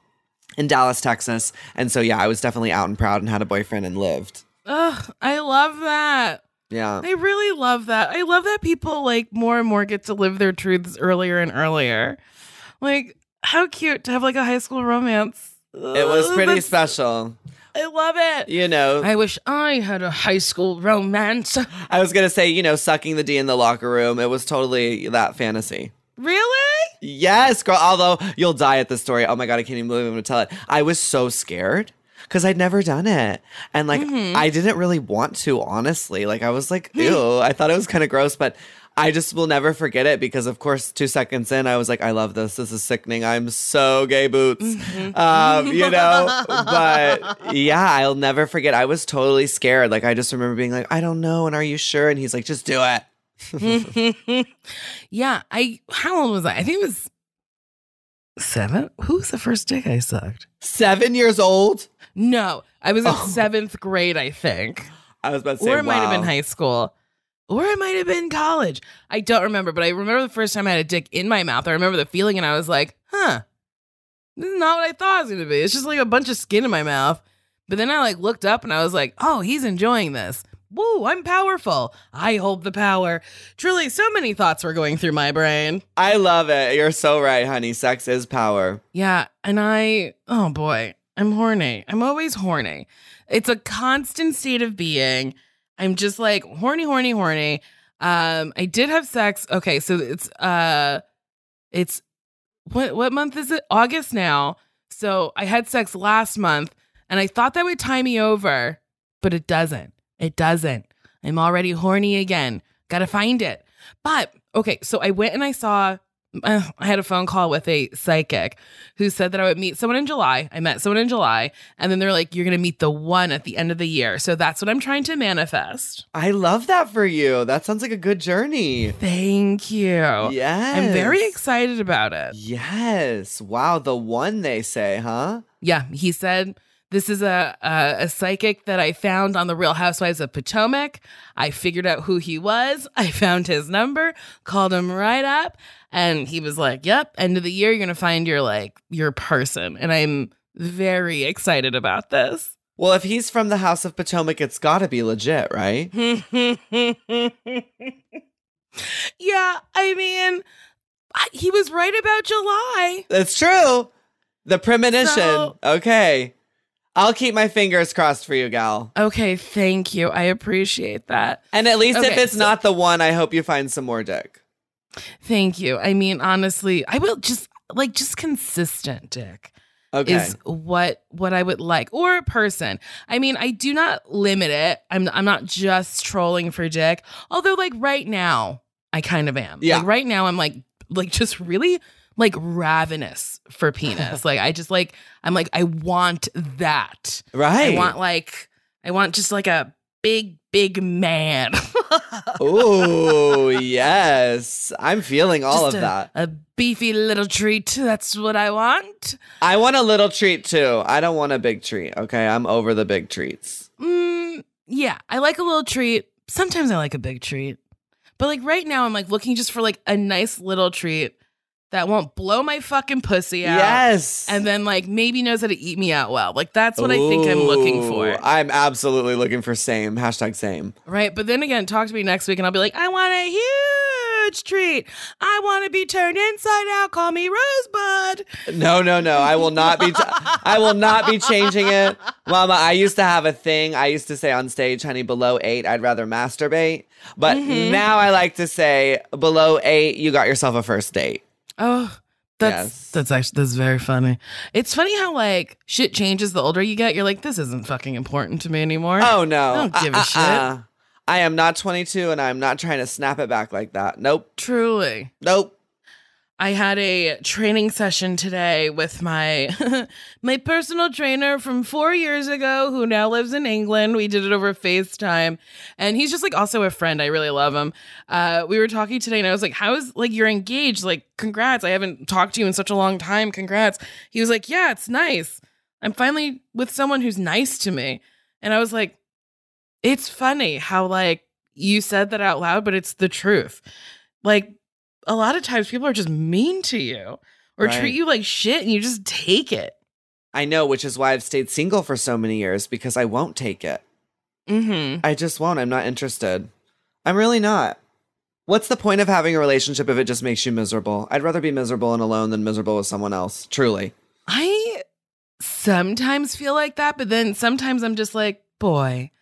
in Dallas, Texas. And so, yeah, I was definitely out and proud and had a boyfriend and lived. Ugh, I love that. Yeah. I really love that. I love that people, like, more and more get to live their truths earlier and earlier. Like, how cute to have, like, a high school romance. Ugh, it was pretty special. I love it. You know. I wish I had a high school romance. I was going to say, you know, sucking the D in the locker room. It was totally that fantasy. Really? Yes, girl. Although you'll die at this story. Oh my God, I can't even believe I'm going to tell it. I was so scared because I'd never done it. And like, mm-hmm. I didn't really want to, honestly. Like I was like, ew, I thought it was kind of gross, but I just will never forget it because of course, two seconds in, I was like, I love this. This is sickening. I'm so gay boots, mm-hmm. um, you know, but yeah, I'll never forget. I was totally scared. Like I just remember being like, I don't know. And are you sure? And he's like, just do it. Yeah, I how old was I? I think it was seven. Who was the first dick I sucked? Seven years old? No, I was in oh. seventh grade, I think. I was about to say, or it wow. might have been high school, or it might have been college. I don't remember, but I remember the first time I had a dick in my mouth. I remember the feeling, and I was like, "Huh, this is not what I thought it was going to be. It's just like a bunch of skin in my mouth." But then I like looked up, and I was like, "Oh, he's enjoying this." Woo, I'm powerful. I hold the power. Truly, so many thoughts were going through my brain. I love it. You're so right, honey. Sex is power. Yeah. And I, oh boy, I'm horny. I'm always horny. It's a constant state of being. I'm just like horny, horny, horny. Um, I did have sex. Okay. So it's, uh, it's, what, what month is it? August now. So I had sex last month and I thought that would tie me over, but it doesn't. It doesn't. I'm already horny again. Gotta find it. But okay, so I went and I saw, uh, I had a phone call with a psychic who said that I would meet someone in July. I met someone in July. And then they're like, you're going to meet the one at the end of the year. So that's what I'm trying to manifest. I love that for you. That sounds like a good journey. Thank you. Yes. I'm very excited about it. Yes. Wow. The one, they say, huh? Yeah. He said... This is a, a a psychic that I found on the Real Housewives of Potomac. I figured out who he was. I found his number, called him right up, and he was like, "Yep, end of the year, you're gonna find your like your person." And I'm very excited about this. Well, if he's from the House of Potomac, it's gotta be legit, right? Yeah, I mean, he was right about July. That's true. The premonition. So- okay. I'll keep my fingers crossed for you, gal. Okay, thank you. I appreciate that. And at least okay, if it's so- not the one, I hope you find some more dick. Thank you. I mean, honestly, I will just, like, just consistent dick okay. is what what I would like. Or a person. I mean, I do not limit it. I'm I'm not just trolling for dick. Although, like, right now, I kind of am. Yeah. Like, right now, I'm, like like, just really... like ravenous for penis. Like I just like, I'm like, I want that. Right. I want like, I want just like a big, big man. Oh, yes. I'm feeling all just of a, that. A beefy little treat. That's what I want. I want a little treat too. I don't want a big treat. Okay. I'm over the big treats. Mm, yeah. I like a little treat. Sometimes I like a big treat, but like right now I'm like looking just for like a nice little treat that won't blow my fucking pussy out. Yes. And then, like, maybe knows how to eat me out well. Like, that's what Ooh, I think I'm looking for. I'm absolutely looking for same. Hashtag same. Right. But then again, talk to me next week and I'll be like, I want a huge treat. I want to be turned inside out. Call me Rosebud. No, no, no. I will not be. T- I will not be changing it. Mama, I used to have a thing. I used to say on stage, honey, below eight, I'd rather masturbate. But mm-hmm. now I like to say, below eight, you got yourself a first date. Oh, that's yes. that's actually that's very funny. It's funny how like shit changes the older you get. You're like, this isn't fucking important to me anymore. Oh no, I don't give uh, a uh, shit. Uh, I am not twenty-two, and I'm not trying to snap it back like that. Nope. Truly. Nope. I had a training session today with my my personal trainer from four years ago who now lives in England. We did it over FaceTime. And he's just like also a friend. I really love him. Uh, we were talking today and I was like, how is like you're engaged? Like, congrats. I haven't talked to you in such a long time. Congrats. He was like, yeah, it's nice. I'm finally with someone who's nice to me. And I was like, it's funny how like you said that out loud, but it's the truth. Like, a lot of times people are just mean to you or right. treat you like shit and you just take it. I know, which is why I've stayed single for so many years because I won't take it. Mm-hmm. I just won't. I'm not interested. I'm really not. What's the point of having a relationship if it just makes you miserable? I'd rather be miserable and alone than miserable with someone else. Truly. I sometimes feel like that, but then sometimes I'm just like, boy.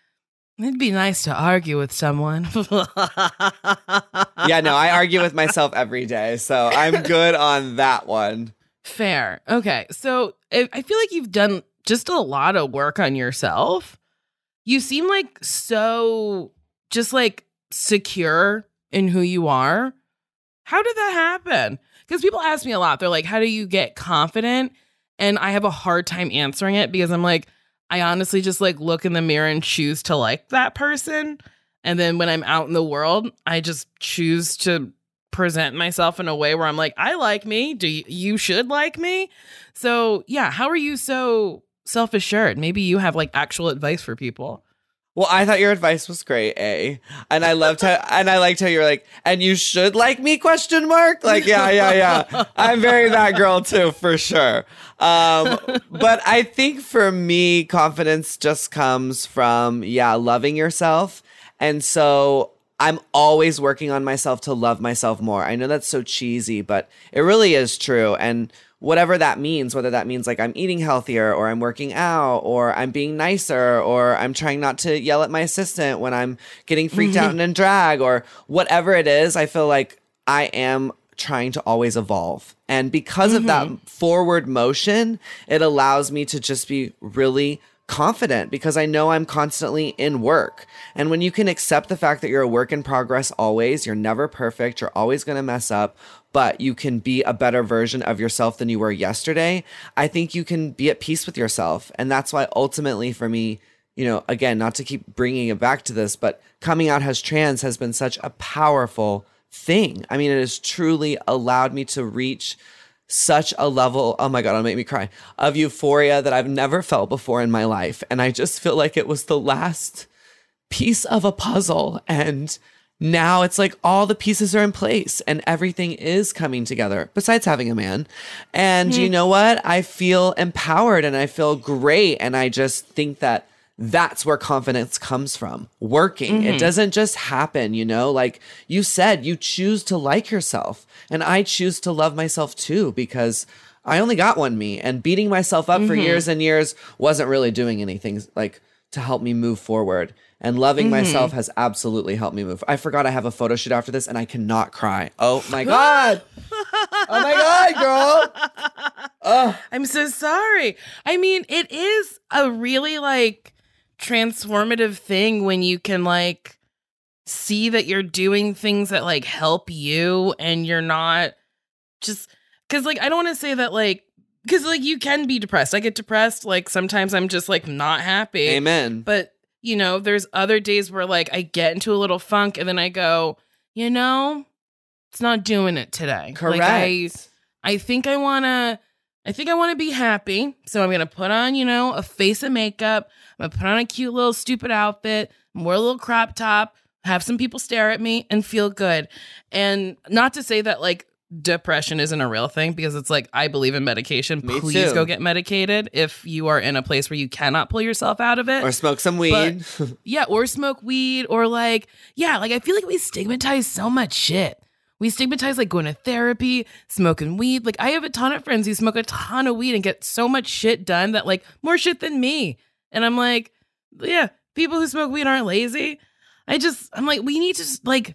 It'd be nice to argue with someone. Yeah, no, I argue with myself every day, so I'm good on that one. Fair. Okay, so I feel like you've done just a lot of work on yourself. You seem like so just like secure in who you are. How did that happen? Because people ask me a lot. They're like, how do you get confident? And I have a hard time answering it because I'm like, I honestly just like look in the mirror and choose to like that person. And then when I'm out in the world, I just choose to present myself in a way where I'm like, I like me. Do you, you should like me. So yeah. How are you so self-assured? Maybe you have like actual advice for people. Well, I thought your advice was great, eh? And I loved how, and I liked how you were like, and you should like me, question mark? Like, yeah, yeah, yeah. I'm very that girl too, for sure. Um, but I think for me, confidence just comes from, yeah, loving yourself. And so I'm always working on myself to love myself more. I know that's so cheesy, but it really is true. And whatever that means, whether that means like I'm eating healthier or I'm working out or I'm being nicer or I'm trying not to yell at my assistant when I'm getting freaked out and in drag or whatever it is, I feel like I am trying to always evolve. And because mm-hmm. of that forward motion, it allows me to just be really confident because I know I'm constantly in work. And when you can accept the fact that you're a work in progress always, you're never perfect, you're always going to mess up, but you can be a better version of yourself than you were yesterday, I think you can be at peace with yourself. And that's why ultimately for me, you know, again, not to keep bringing it back to this, but coming out as trans has been such a powerful thing. I mean, it has truly allowed me to reach such a level, oh my God, it'll make me cry, of euphoria that I've never felt before in my life. And I just feel like it was the last piece of a puzzle. And now it's like all the pieces are in place and everything is coming together, besides having a man. And mm-hmm. you know what? I feel empowered and I feel great. And I just think that that's where confidence comes from, working. Mm-hmm. It doesn't just happen, you know, like you said, you choose to like yourself and I choose to love myself too, because I only got one me, and beating myself up mm-hmm. for years and years wasn't really doing anything like to help me move forward. And loving mm-hmm. myself has absolutely helped me move. I forgot I have a photo shoot after this and I cannot cry. Oh my God. Oh my God, girl. Oh. I'm so sorry. I mean, it is a really like transformative thing when you can like see that you're doing things that like help you and you're not just because like I don't want to say that like because like you can be depressed. I get depressed like sometimes I'm just like not happy. Amen. But you know, there's other days where like I get into a little funk and then I go, you know, it's not doing it today. Correct. Like, I, I think I want to I think I want to be happy, so I'm going to put on, you know, a face of makeup. I'm going to put on a cute little stupid outfit, wear a little crop top, have some people stare at me, and feel good. And not to say that, like, depression isn't a real thing, because it's like, I believe in medication. Me Please too. Go get medicated if you are in a place where you cannot pull yourself out of it. Or smoke some weed. But, yeah, or smoke weed, or like, yeah, like, I feel like we stigmatize so much shit. We stigmatize like going to therapy, smoking weed. Like I have a ton of friends who smoke a ton of weed and get so much shit done that like more shit than me. And I'm like, yeah, people who smoke weed aren't lazy. I just, I'm like, we need to just, like,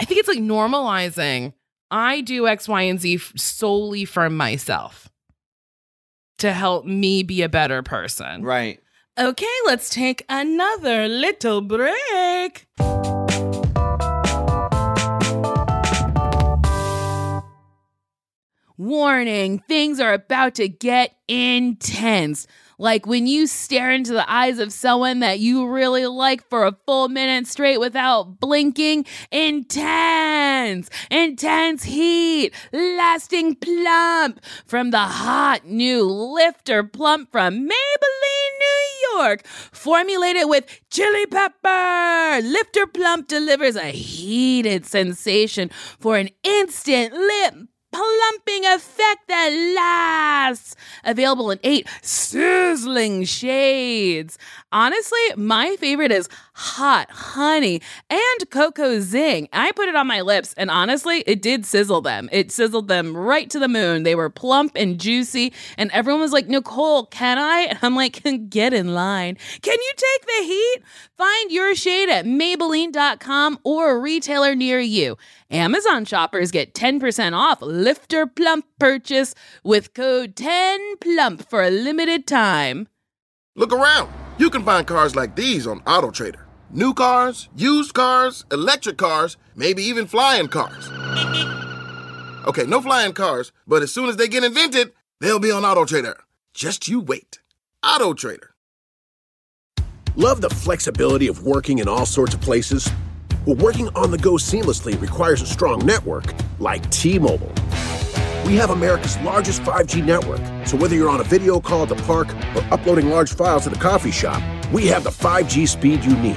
I think it's like normalizing. I do X, Y, and Z f- solely for myself to help me be a better person. Right. Okay, let's take another little break. Warning, things are about to get intense. Like when you stare into the eyes of someone that you really like for a full minute straight without blinking. Intense, intense heat, lasting plump from the hot new Lifter Plump from Maybelline, New York. Formulated with chili pepper, Lifter Plump delivers a heated sensation for an instant lip plumping effect that lasts. Available in eight sizzling shades. Honestly, my favorite is hot honey and cocoa zing. I put it on my lips and honestly, it did sizzle them. It sizzled them right to the moon. They were plump and juicy and everyone was like, Nicole, can I? And I'm like, get in line. Can you take the heat? Find your shade at Maybelline dot com or a retailer near you. Amazon shoppers get ten percent off Lifter Plump purchase with code ten plump for a limited time. Look around. You can find cars like these on AutoTrader. New cars, used cars, electric cars, maybe even flying cars. Okay, no flying cars, but as soon as they get invented, they'll be on AutoTrader. Just you wait. AutoTrader. Love the flexibility of working in all sorts of places? Well, working on the go seamlessly requires a strong network like T-Mobile. We have America's largest five G network, so whether you're on a video call at the park or uploading large files at a coffee shop, we have the five G speed you need.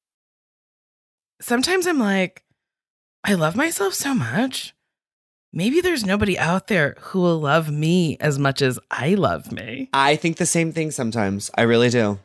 Sometimes I'm like, I love myself so much. Maybe there's nobody out there who will love me as much as I love me. I think the same thing sometimes. I really do.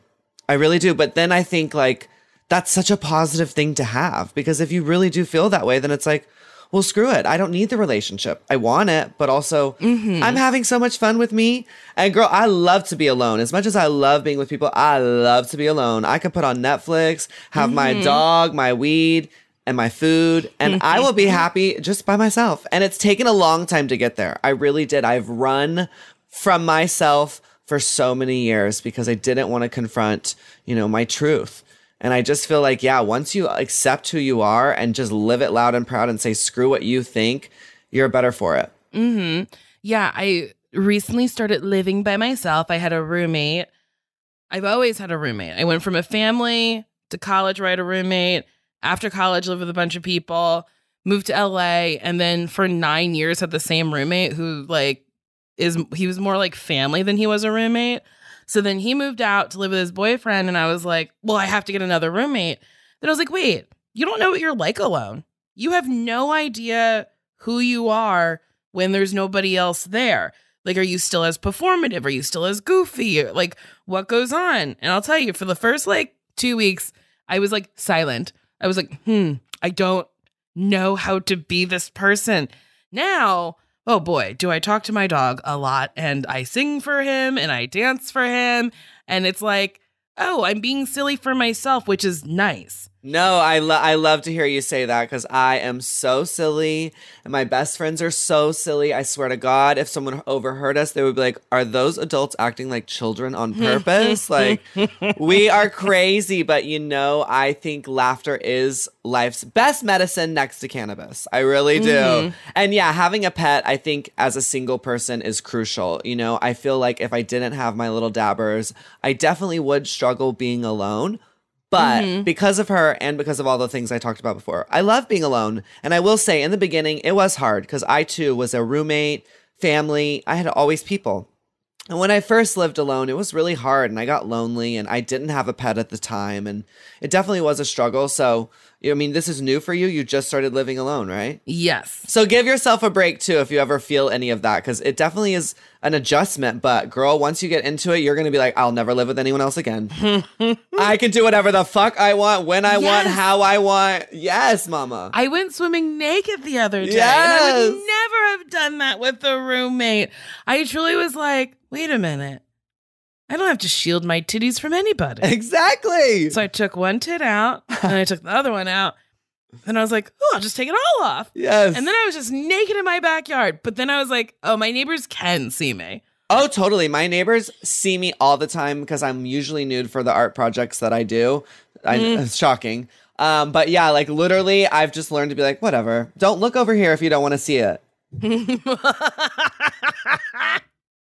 I really do. But then I think, like, that's such a positive thing to have, because if you really do feel that way, then it's like, well, screw it. I don't need the relationship. I want it, but also mm-hmm. I'm having so much fun with me. And girl, I love to be alone. As much as I love being with people, I love to be alone. I could put on Netflix, have mm-hmm. my dog, my weed, and my food, and I will be happy just by myself. And it's taken a long time to get there. I really did. I've run from myself for so many years because I didn't want to confront, you know, my truth. And I just feel like, yeah, once you accept who you are and just live it loud and proud and say, screw what you think, you're better for it. Mm-hmm. Yeah, I recently started living by myself. I had a roommate. I've always had a roommate. I went from a family to college where I had a roommate. After college, lived with a bunch of people, moved to L A, and then for nine years had the same roommate who, like, is he was more like family than he was a roommate. So then he moved out to live with his boyfriend, and I was like, well, I have to get another roommate. Then I was like, wait, you don't know what you're like alone. You have no idea who you are when there's nobody else there. Like, are you still as performative? Are you still as goofy? Like, what goes on? And I'll tell you, for the first, like, two weeks, I was, like, silent. I was like, hmm, I don't know how to be this person. Now, oh boy, do I talk to my dog a lot, and I sing for him and I dance for him. And it's like, oh, I'm being silly for myself, which is nice. No, I, lo- I love to hear you say that, because I am so silly and my best friends are so silly. I swear to God, if someone overheard us, they would be like, are those adults acting like children on purpose? Like, we are crazy. But, you know, I think laughter is life's best medicine next to cannabis. I really do. Mm-hmm. And yeah, having a pet, I think as a single person is crucial. You know, I feel like if I didn't have my little dabbers, I definitely would struggle being alone. But mm-hmm. because of her and because of all the things I talked about before, I love being alone. And I will say, in the beginning, it was hard because I, too, was a roommate, family. I had always people. And when I first lived alone, it was really hard, and I got lonely, and I didn't have a pet at the time, and it definitely was a struggle. So, I mean, this is new for you. You just started living alone, right? Yes. So give yourself a break, too, if you ever feel any of that, because it definitely is an adjustment. But, girl, once you get into it, you're going to be like, I'll never live with anyone else again. I can do whatever the fuck I want, when I yes. want, how I want. Yes, mama. I went swimming naked the other day, yes. and I would never have done that with a roommate. I truly was like, wait a minute. I don't have to shield my titties from anybody. Exactly. So I took one tit out, and I took the other one out, and I was like, oh, I'll just take it all off. Yes. And then I was just naked in my backyard. But then I was like, oh, my neighbors can see me. Oh, totally. My neighbors see me all the time because I'm usually nude for the art projects that I do. I, mm. It's shocking. Um, but yeah, like, literally, I've just learned to be like, whatever. Don't look over here if you don't want to see it.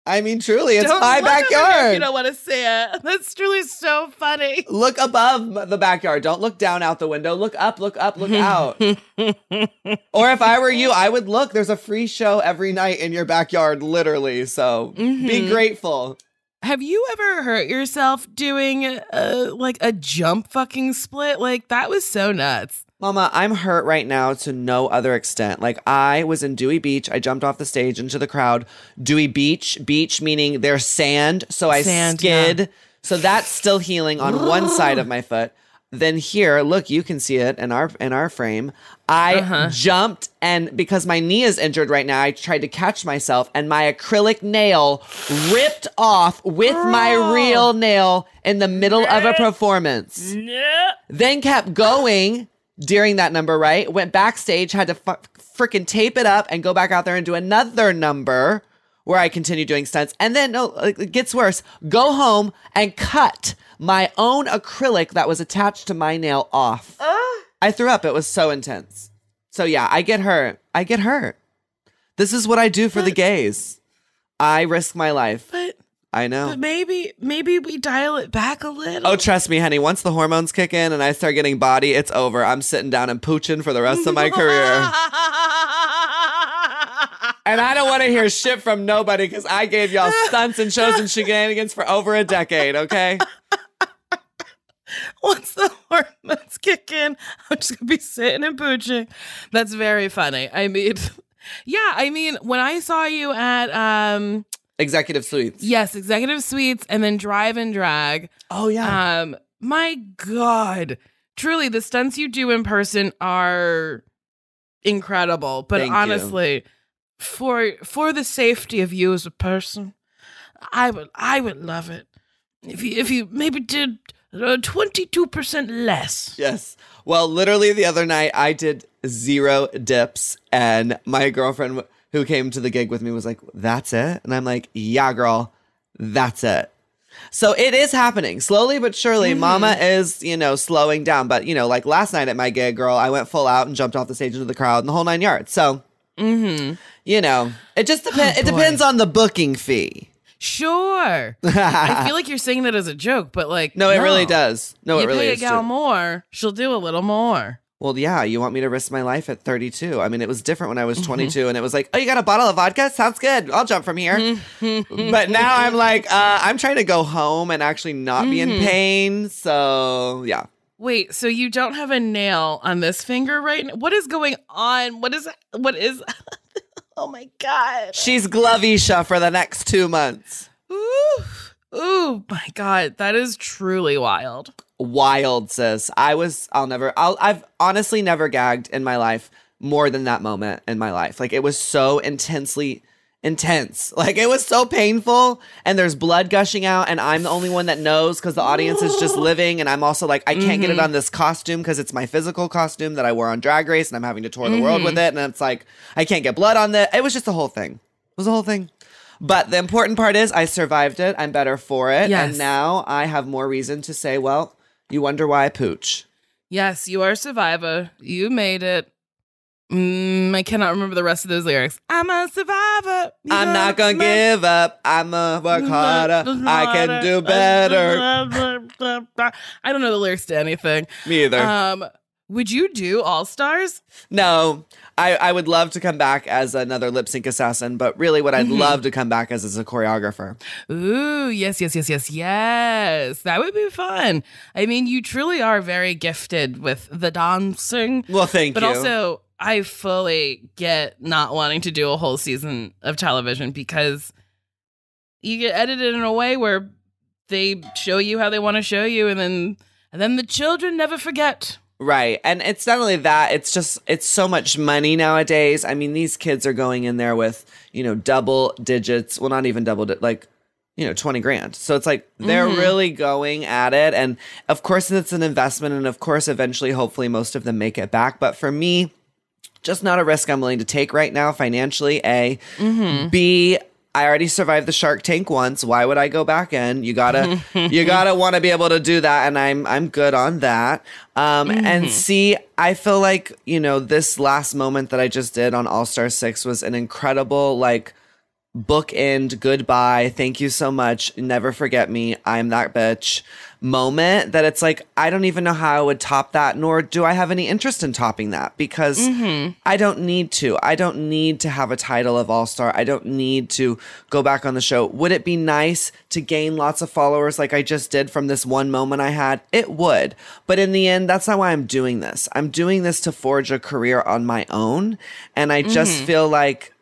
I mean, truly, it's don't my backyard. You don't want to see it. That's truly so funny. Look above the backyard. Don't look down out the window. Look up, look up, look out. Or if I were you, I would look. There's a free show every night in your backyard, literally. So mm-hmm. be grateful. Have you ever hurt yourself doing uh, like a jump fucking split? Like, that was so nuts. Mama, I'm hurt right now to no other extent. Like, I was in Dewey Beach. I jumped off the stage into the crowd. Dewey Beach, beach meaning there's sand. So I sand, skid. Yeah. So that's still healing on Ooh. One side of my foot. Then here, look, you can see it in our in our frame. I uh-huh. jumped, and because my knee is injured right now, I tried to catch myself, and my acrylic nail ripped off with Girl. My real nail in the middle yes. of a performance. Yeah. Then kept going. During that number, right? Went backstage, had to fu- freaking tape it up and go back out there and do another number where I continued doing stunts. And then, no, it gets worse. Go home and cut my own acrylic that was attached to my nail off. Oh. I threw up. It was so intense. So yeah, I get hurt. I get hurt. This is what I do for but, the gays. I risk my life. But I know. But maybe, maybe we dial it back a little. Oh, trust me, honey. Once the hormones kick in and I start getting body, it's over. I'm sitting down and pooching for the rest of my career. And I don't want to hear shit from nobody because I gave y'all stunts and shows and shenanigans for over a decade, okay? Once the hormones kick in, I'm just going to be sitting and pooching. That's very funny. I mean, yeah, I mean, when I saw you at... um, Executive Suites. Yes, Executive Suites and then Drive and Drag. Oh, yeah. Um, my God. Truly, the stunts you do in person are incredible. But Thank honestly... you. For for the safety of you as a person, I would I would love it if you if you maybe did twenty-two percent less. Yes. Well, literally the other night I did zero dips, and my girlfriend who came to the gig with me was like, "That's it," and I'm like, "Yeah, girl, that's it." So it is happening slowly but surely. Mm. Mama is, you know, slowing down, but you know, like last night at my gig, girl, I went full out and jumped off the stage into the crowd and the whole nine yards. So. Mm-hmm. You know, it just depends. Oh, it depends on the booking fee. Sure. I feel like you're saying that as a joke, but like, no, it no. really does. No, you it really pay a is gal true. More. She'll do a little more. Well, yeah. You want me to risk my life at thirty-two? I mean, it was different when I was twenty-two, mm-hmm. and it was like, oh, you got a bottle of vodka? Sounds good. I'll jump from here. Mm-hmm. But now I'm like, uh, I'm trying to go home and actually not mm-hmm. be in pain. So yeah. Wait, so you don't have a nail on this finger right now? What is going on? What is, what is, oh my God. She's Glovisha for the next two months. Ooh, ooh, my God. That is truly wild. Wild, sis. I was, I'll never, I'll, I've honestly never gagged in my life more than that moment in my life. Like it was so intensely intense. Like it was so painful, and there's blood gushing out, and I'm the only one that knows because the audience is just living, and I'm also like, I can't mm-hmm. get it on this costume because it's my physical costume that I wore on Drag Race, and I'm having to tour the mm-hmm. world with it, and it's like, I can't get blood on that. It was just the whole thing. It was the whole thing. But the important part is I survived it. I'm better for it. Yes. And now I have more reason to say, well, you wonder why I pooch. Yes, you are a survivor. You made it. Mm, I cannot remember the rest of those lyrics. I'm a survivor. You I'm not gonna my- give up. I'm a work harder. I can do better. I don't know the lyrics to anything. Me either. Um, would you do All Stars? No, I, I would love to come back as another lip sync assassin, but really, what I'd mm-hmm. love to come back as is a choreographer. Ooh, yes, yes, yes, yes, yes. That would be fun. I mean, you truly are very gifted with the dancing. Well, thank but you. But also. I fully get not wanting to do a whole season of television because you get edited in a way where they show you how they want to show you, and then and then the children never forget. Right. And it's not only that, it's just, it's so much money nowadays. I mean, these kids are going in there with, you know, double digits. Well, not even double, di- like, you know, twenty grand. So it's like, they're mm-hmm. really going at it. And of course, it's an investment. And of course, eventually, hopefully most of them make it back. But for me, just not a risk I'm willing to take right now financially, A. Mm-hmm. B, I already survived the Shark Tank once. Why would I go back in? You gotta, you gotta want to be able to do that, and I'm, I'm good on that. Um, mm-hmm. And C, I feel like, you know, this last moment that I just did on All Star six was an incredible, like, bookend goodbye, thank you so much, never forget me, I'm that bitch moment that it's like, I don't even know how I would top that, nor do I have any interest in topping that, because mm-hmm. I don't need to. I don't need to have a title of All-Star. I don't need to go back on the show. Would it be nice to gain lots of followers like I just did from this one moment I had? It would. But in the end, that's not why I'm doing this. I'm doing this to forge a career on my own. And I just mm-hmm. feel like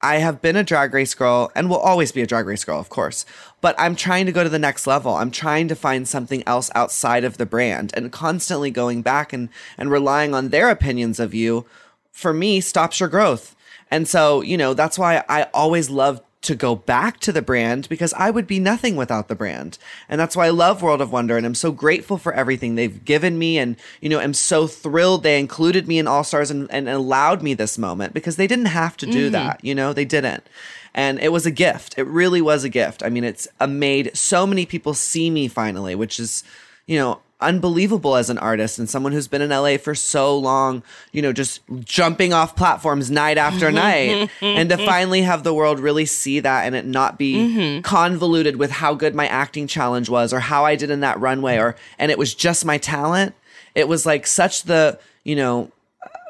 I have been a Drag Race girl and will always be a Drag Race girl, of course, but I'm trying to go to the next level. I'm trying to find something else outside of the brand, and constantly going back and, and relying on their opinions of you, for me, stops your growth. And so, you know, that's why I always love to go back to the brand, because I would be nothing without the brand. And that's why I love World of Wonder, and I'm so grateful for everything they've given me. And, you know, I'm so thrilled they included me in All Stars and, and allowed me this moment, because they didn't have to do mm-hmm. that. You know, they didn't. And it was a gift. It really was a gift. I mean, it's made so many people see me finally, which is, you know, unbelievable as an artist and someone who's been in L A for so long, you know, just jumping off platforms night after night, and to finally have the world really see that and it not be mm-hmm. convoluted with how good my acting challenge was or how I did in that runway, or, and it was just my talent. It was like such the, you know,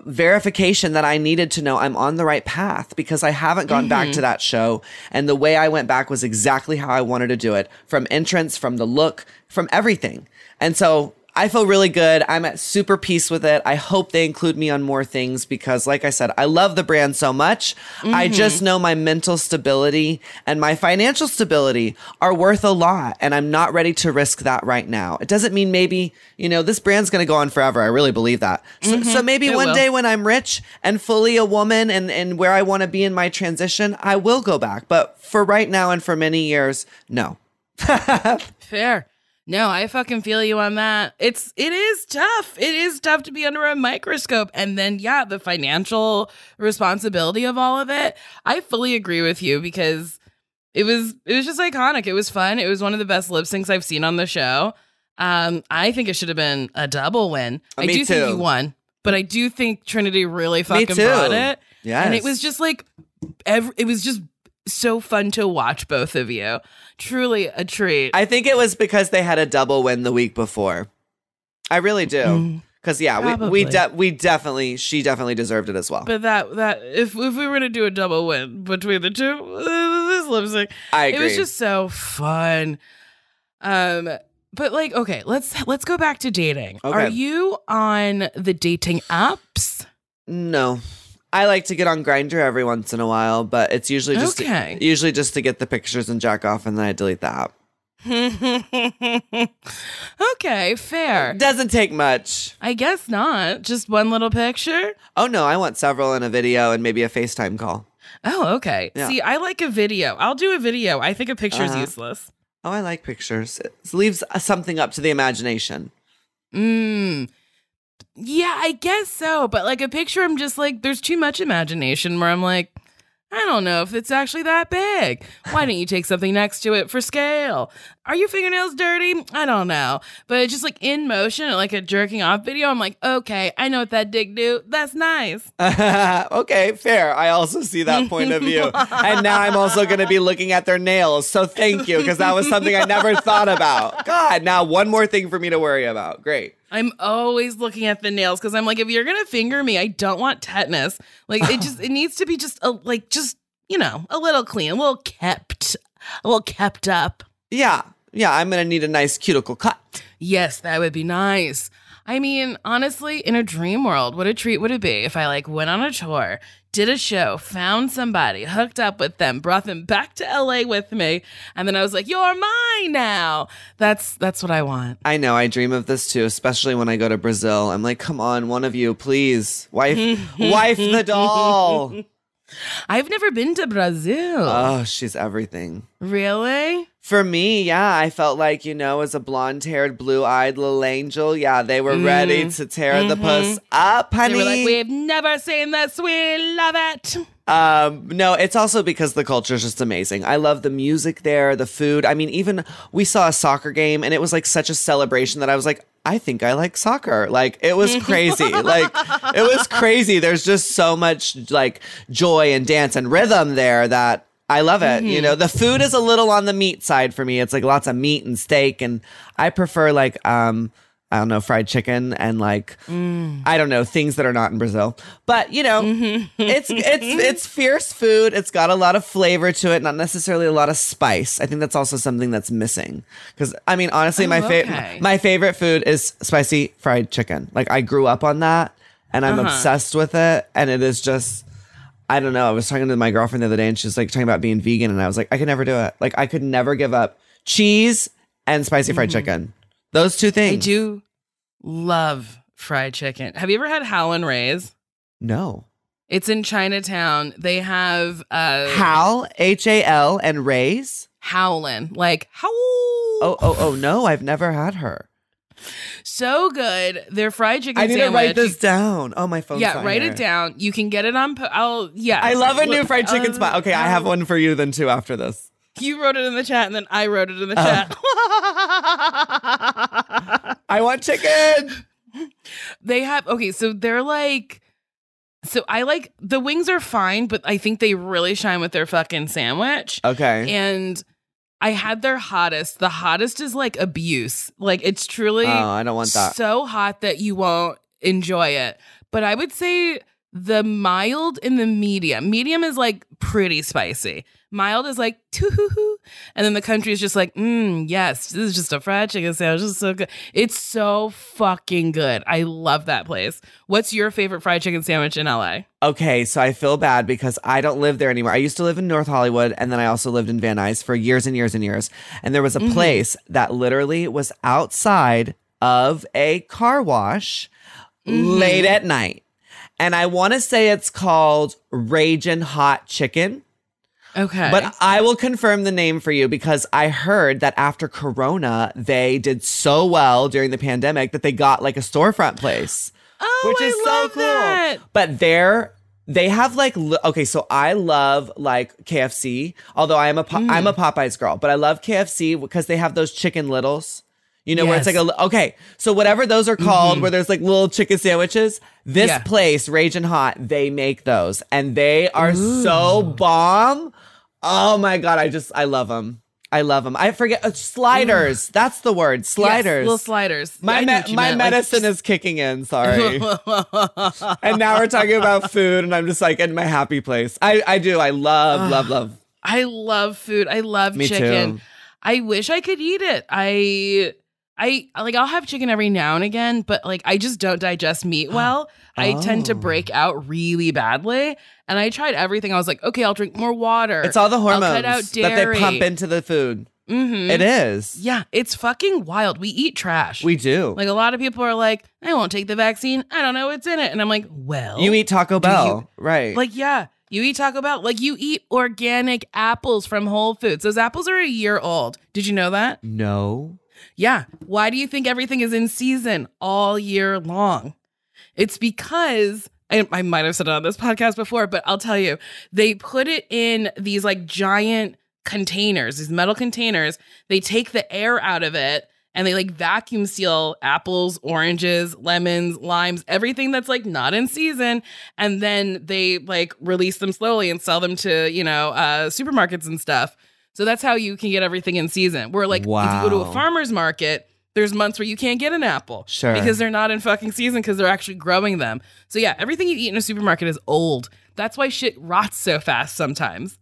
verification that I needed to know I'm on the right path, because I haven't gone mm-hmm. back to that show. And the way I went back was exactly how I wanted to do it, from entrance, from the look, from everything. And so I feel really good. I'm at super peace with it. I hope they include me on more things because, like I said, I love the brand so much. Mm-hmm. I just know my mental stability and my financial stability are worth a lot, and I'm not ready to risk that right now. It doesn't mean maybe, you know, this brand's going to go on forever. I really believe that. So, mm-hmm. so maybe it one will. day when I'm rich and fully a woman and, and where I want to be in my transition, I will go back. But for right now and for many years, no. Fair. No, I fucking feel you on that. It's, it is tough. It is tough to be under a microscope. And then, yeah, the financial responsibility of all of it. I fully agree with you because it was, it was just iconic. It was fun. It was one of the best lip syncs I've seen on the show. Um, I think it should have been a double win. Uh, I do too. think you won, but I do think Trinity really fucking brought it. Yes. And it was just like, every, it was just so fun to watch both of you. Truly a treat. I think it was because they had a double win the week before. I really do. Because, yeah, Probably. we we, de- we definitely, she definitely deserved it as well. But that, that if, if we were to do a double win between the two, this lip sync, I agree. It was just so fun. Um, But, like, okay, let's let's go back to dating. Okay. Are you on the dating apps? No. I like to get on Grindr every once in a while, but it's usually just okay. to, usually just to get the pictures and jack off, and then I delete the app. Okay, fair. Doesn't take much. I guess not. Just one little picture? Oh, no. I want several and a video and maybe a FaceTime call. Oh, okay. Yeah. See, I like a video. I'll do a video. I think a picture is uh-huh. useless. Oh, I like pictures. It leaves something up to the imagination. Mm. Yeah, I guess so. But like a picture, I'm just like, there's too much imagination where I'm like, I don't know if it's actually that big. Why don't you take something next to it for scale? Are your fingernails dirty? I don't know. But it's just like in motion, like a jerking off video. I'm like, okay, I know what that dick do. That's nice. Okay, fair. I also see that point of view. And now I'm also going to be looking at their nails. So thank you, because that was something I never thought about. God, now one more thing for me to worry about. Great. I'm always looking at the nails because I'm like, if you're going to finger me, I don't want tetanus. Like it just, it needs to be just a, like, just, you know, a little clean, a little kept, a little kept up. Yeah. Yeah. I'm going to need a nice cuticle cut. Yes, that would be nice. I mean, honestly, in a dream world, what a treat would it be if I like went on a tour, did a show, found somebody, hooked up with them, brought them back to L A with me, and then I was like, you're mine now. That's that's what I want. I know. I dream of this too, especially when I go to Brazil. I'm like, come on, one of you, please. Wife, wife the doll. I've never been to Brazil. Oh, she's everything. Really? For me, yeah. I felt like, you know, as a blonde-haired, blue-eyed little angel, yeah, they were mm. ready to tear mm-hmm. the puss up, honey. They were like, we've never seen this. We love it. Um, no, it's also because the culture is just amazing. I love the music there, the food. I mean, even we saw a soccer game, and it was like such a celebration that I was like, I think I like soccer. Like, it was crazy. Like, it was crazy. There's just so much, like, joy and dance and rhythm there that I love it. Mm-hmm. You know, the food is a little on the meat side for me. It's like lots of meat and steak. And I prefer, like, um, I don't know, fried chicken and, like, mm. I don't know, things that are not in Brazil. But, you know, mm-hmm. it's it's it's fierce food. It's got a lot of flavor to it, not necessarily a lot of spice. I think that's also something that's missing. Because, I mean, honestly, oh, my, fa- okay. my favorite food is spicy fried chicken. Like, I grew up on that, and I'm uh-huh. obsessed with it. And it is just, I don't know. I was talking to my girlfriend the other day, and she was like talking about being vegan, and I was like, I could never do it. Like, I could never give up cheese and spicy fried mm-hmm. chicken. Those two things. I do love fried chicken. Have you ever had Hal and Ray's? No. It's in Chinatown. They have uh, Hal, H A L, and Ray's. Howlin', like howl. Oh, oh, oh! No, I've never had her. So good. Their fried chicken sandwich. I need sandwich. to write this down. Oh, my phone's Yeah, write here. it down. You can get it on... Po- I'll, yeah. I love a new fried chicken uh, spot. Okay, uh, I have one for you then, too, after this. You wrote it in the chat, and then I wrote it in the uh, chat. I want chicken. They have, okay, so they're like, so I like, the wings are fine, but I think they really shine with their fucking sandwich. Okay. And I had their hottest. The hottest is like abuse. Like it's truly oh, I don't want that. So hot that you won't enjoy it. But I would say the mild and the medium. Medium is like pretty spicy. Mild is like, too-hoo-hoo. And then the country is just like, mmm, yes, this is just a fried chicken sandwich. It's so good. It's so fucking good. I love that place. What's your favorite fried chicken sandwich in L A? Okay, so I feel bad because I don't live there anymore. I used to live in North Hollywood, and then I also lived in Van Nuys for years and years and years. And there was a mm-hmm. place that literally was outside of a car wash mm-hmm. late at night. And I want to say it's called Ragin' Hot Chicken. Okay. But I will confirm the name for you because I heard that after Corona, they did so well during the pandemic that they got like a storefront place. Oh, which is I love so cool. That. But they're, they have like, okay, so I love like K F C, although I am a, po- mm. I'm a Popeyes girl, but I love K F C because they have those chicken littles. You know, yes. where it's like, a okay, so whatever those are called, mm-hmm. where there's like little chicken sandwiches, this yeah. place, Ragin' Hot, they make those. And they are Ooh. So bomb. Oh my God, I just, I love them. I love them. I forget, uh, sliders. Ooh. That's the word, sliders. Yes, little sliders. My yeah, me- my meant. medicine like, is kicking in, sorry. And now we're talking about food and I'm just like in my happy place. I, I do, I love, love, love. I love food. I love Me chicken. Too. I wish I could eat it. I... I like I'll have chicken every now and again, but like I just don't digest meat well. Oh. I tend to break out really badly. And I tried everything. I was like, okay, I'll drink more water. It's all the hormones I'll cut out dairy. That they pump into the food. Mm-hmm. It is. Yeah, it's fucking wild. We eat trash. We do. Like a lot of people are like, I won't take the vaccine. I don't know what's in it. And I'm like, well. You eat Taco Bell. You? Right. Like, yeah. You eat Taco Bell. Like, you eat organic apples from Whole Foods. Those apples are a year old. Did you know that? No. Yeah. Why do you think everything is in season all year long? It's because, I, I might have said it on this podcast before, but I'll tell you, they put it in these like giant containers, these metal containers. They take the air out of it and they like vacuum seal apples, oranges, lemons, limes, everything that's like not in season. And then they like release them slowly and sell them to, you know, uh, supermarkets and stuff. So that's how you can get everything in season. Where like wow. if you go to a farmer's market, there's months where you can't get an apple. Sure. Because they're not in fucking season because they're actually growing them. So yeah, everything you eat in a supermarket is old. That's why shit rots so fast sometimes.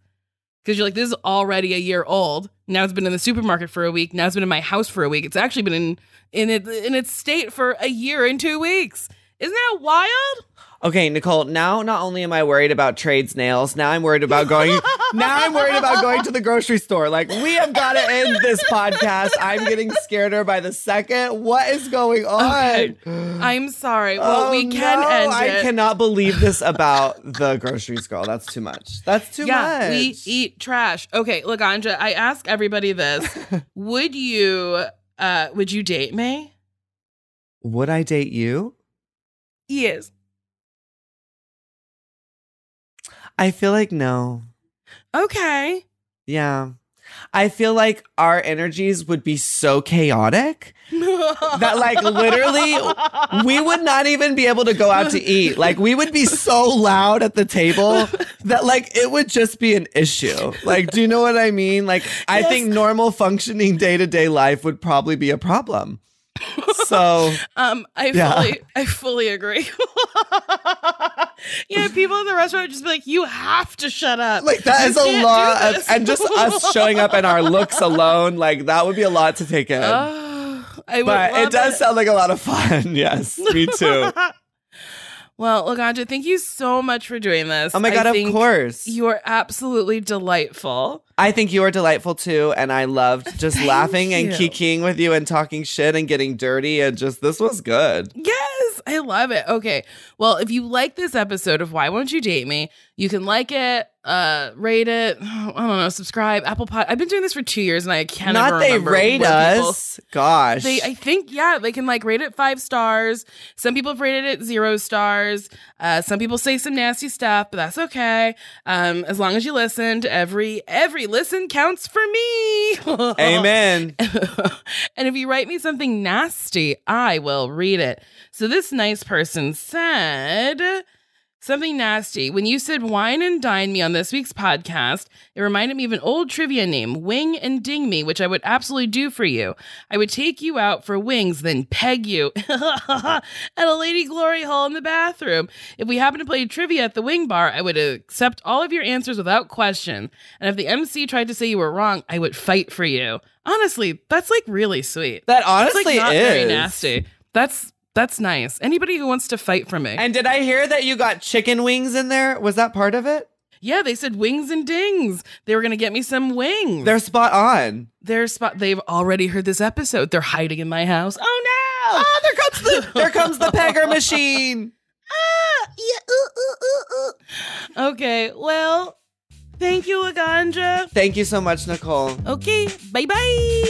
Because you're like, this is already a year old. Now it's been in the supermarket for a week. Now it's been in my house for a week. It's actually been in in, it, in its state for a year and two weeks. Isn't that wild? Okay, Nicole, now not only am I worried about trades nails, now I'm worried about going now I'm worried about going to the grocery store. Like, we have got to end this podcast. I'm getting scareder by the second. What is going on? Okay. I'm sorry. Well, oh, we can no, end I it. I cannot believe this about the groceries girl. That's too much. That's too yeah, much. Yeah, we eat trash. Okay, look, Laganja, I ask everybody this. Would you uh, would you date me? Would I date you? Yes. I feel like no. Okay. Yeah. I feel like our energies would be so chaotic that like literally we would not even be able to go out to eat. Like we would be so loud at the table that like it would just be an issue. Like, do you know what I mean? Like I yes. think normal functioning day-to-day life would probably be a problem. So um I yeah. fully I fully agree. Yeah, people in the restaurant would just be like, you have to shut up. Like that you is a lot of, and just us showing up in our looks alone, like that would be a lot to take in. Oh, I but it does it. sound like a lot of fun. Yes, me too. Well, Laganja, thank you so much for doing this. Oh my God, I think of course. You are absolutely delightful. I think you are delightful too. And I loved just laughing you. and kikiing with you and talking shit and getting dirty. And just, this was good. Yes, I love it. Okay. Well, if you like this episode of Why Won't You Date Me, you can like it Uh, rate it. I don't know. Subscribe. Apple Pod. I've been doing this for two years and I can't remember. Not they rate us. People, Gosh. They, I think, yeah, they can like rate it five stars. Some people have rated it zero stars. Uh, some people say some nasty stuff, but that's okay. Um, as long as you listened, every every listen counts for me. Amen. And if you write me something nasty, I will read it. So this nice person said something nasty. When you said wine and dine me on this week's podcast, it reminded me of an old trivia name, Wing and Ding Me, which I would absolutely do for you. I would take you out for wings, then peg you at a Lady Glory hole in the bathroom. If we happen to play trivia at the wing bar, I would accept all of your answers without question. And if the M C tried to say you were wrong, I would fight for you. Honestly, that's like really sweet. That honestly that's like not is. Very nasty. That's... That's nice. Anybody who wants to fight for me. And did I hear that you got chicken wings in there? Was that part of it? Yeah, they said wings and dings. They were going to get me some wings. They're spot on. They're spot. They've already heard this episode. They're hiding in my house. Oh, no. Oh, there comes the, there comes the pegger machine. Ah, yeah, ooh, ooh, ooh, ooh. Okay, well, thank you, Laganja. Thank you so much, Nicole. Okay, bye-bye.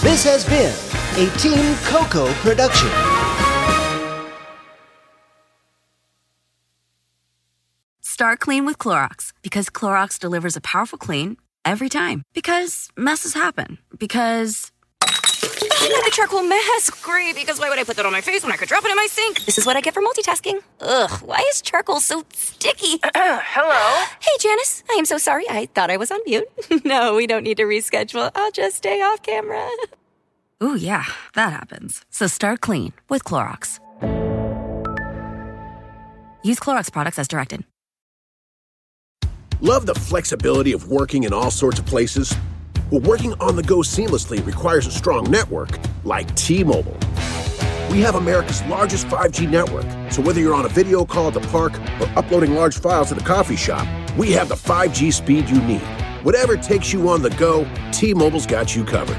This has been a Team Coco production. Start clean with Clorox, because Clorox delivers a powerful clean every time. Because messes happen. Because I didn't have a charcoal mask. Great, because why would I put that on my face when I could drop it in my sink? This is what I get for multitasking. Ugh, why is charcoal so sticky? Hello? Hey, Janice. I am so sorry. I thought I was on mute. No, we don't need to reschedule. I'll just stay off camera. Ooh, yeah, that happens. So start clean with Clorox. Use Clorox products as directed. Love the flexibility of working in all sorts of places? Well, working on the go seamlessly requires a strong network like T-Mobile. We have America's largest five G network, so whether you're on a video call at the park or uploading large files at a coffee shop, we have the five G speed you need. Whatever takes you on the go, T-Mobile's got you covered.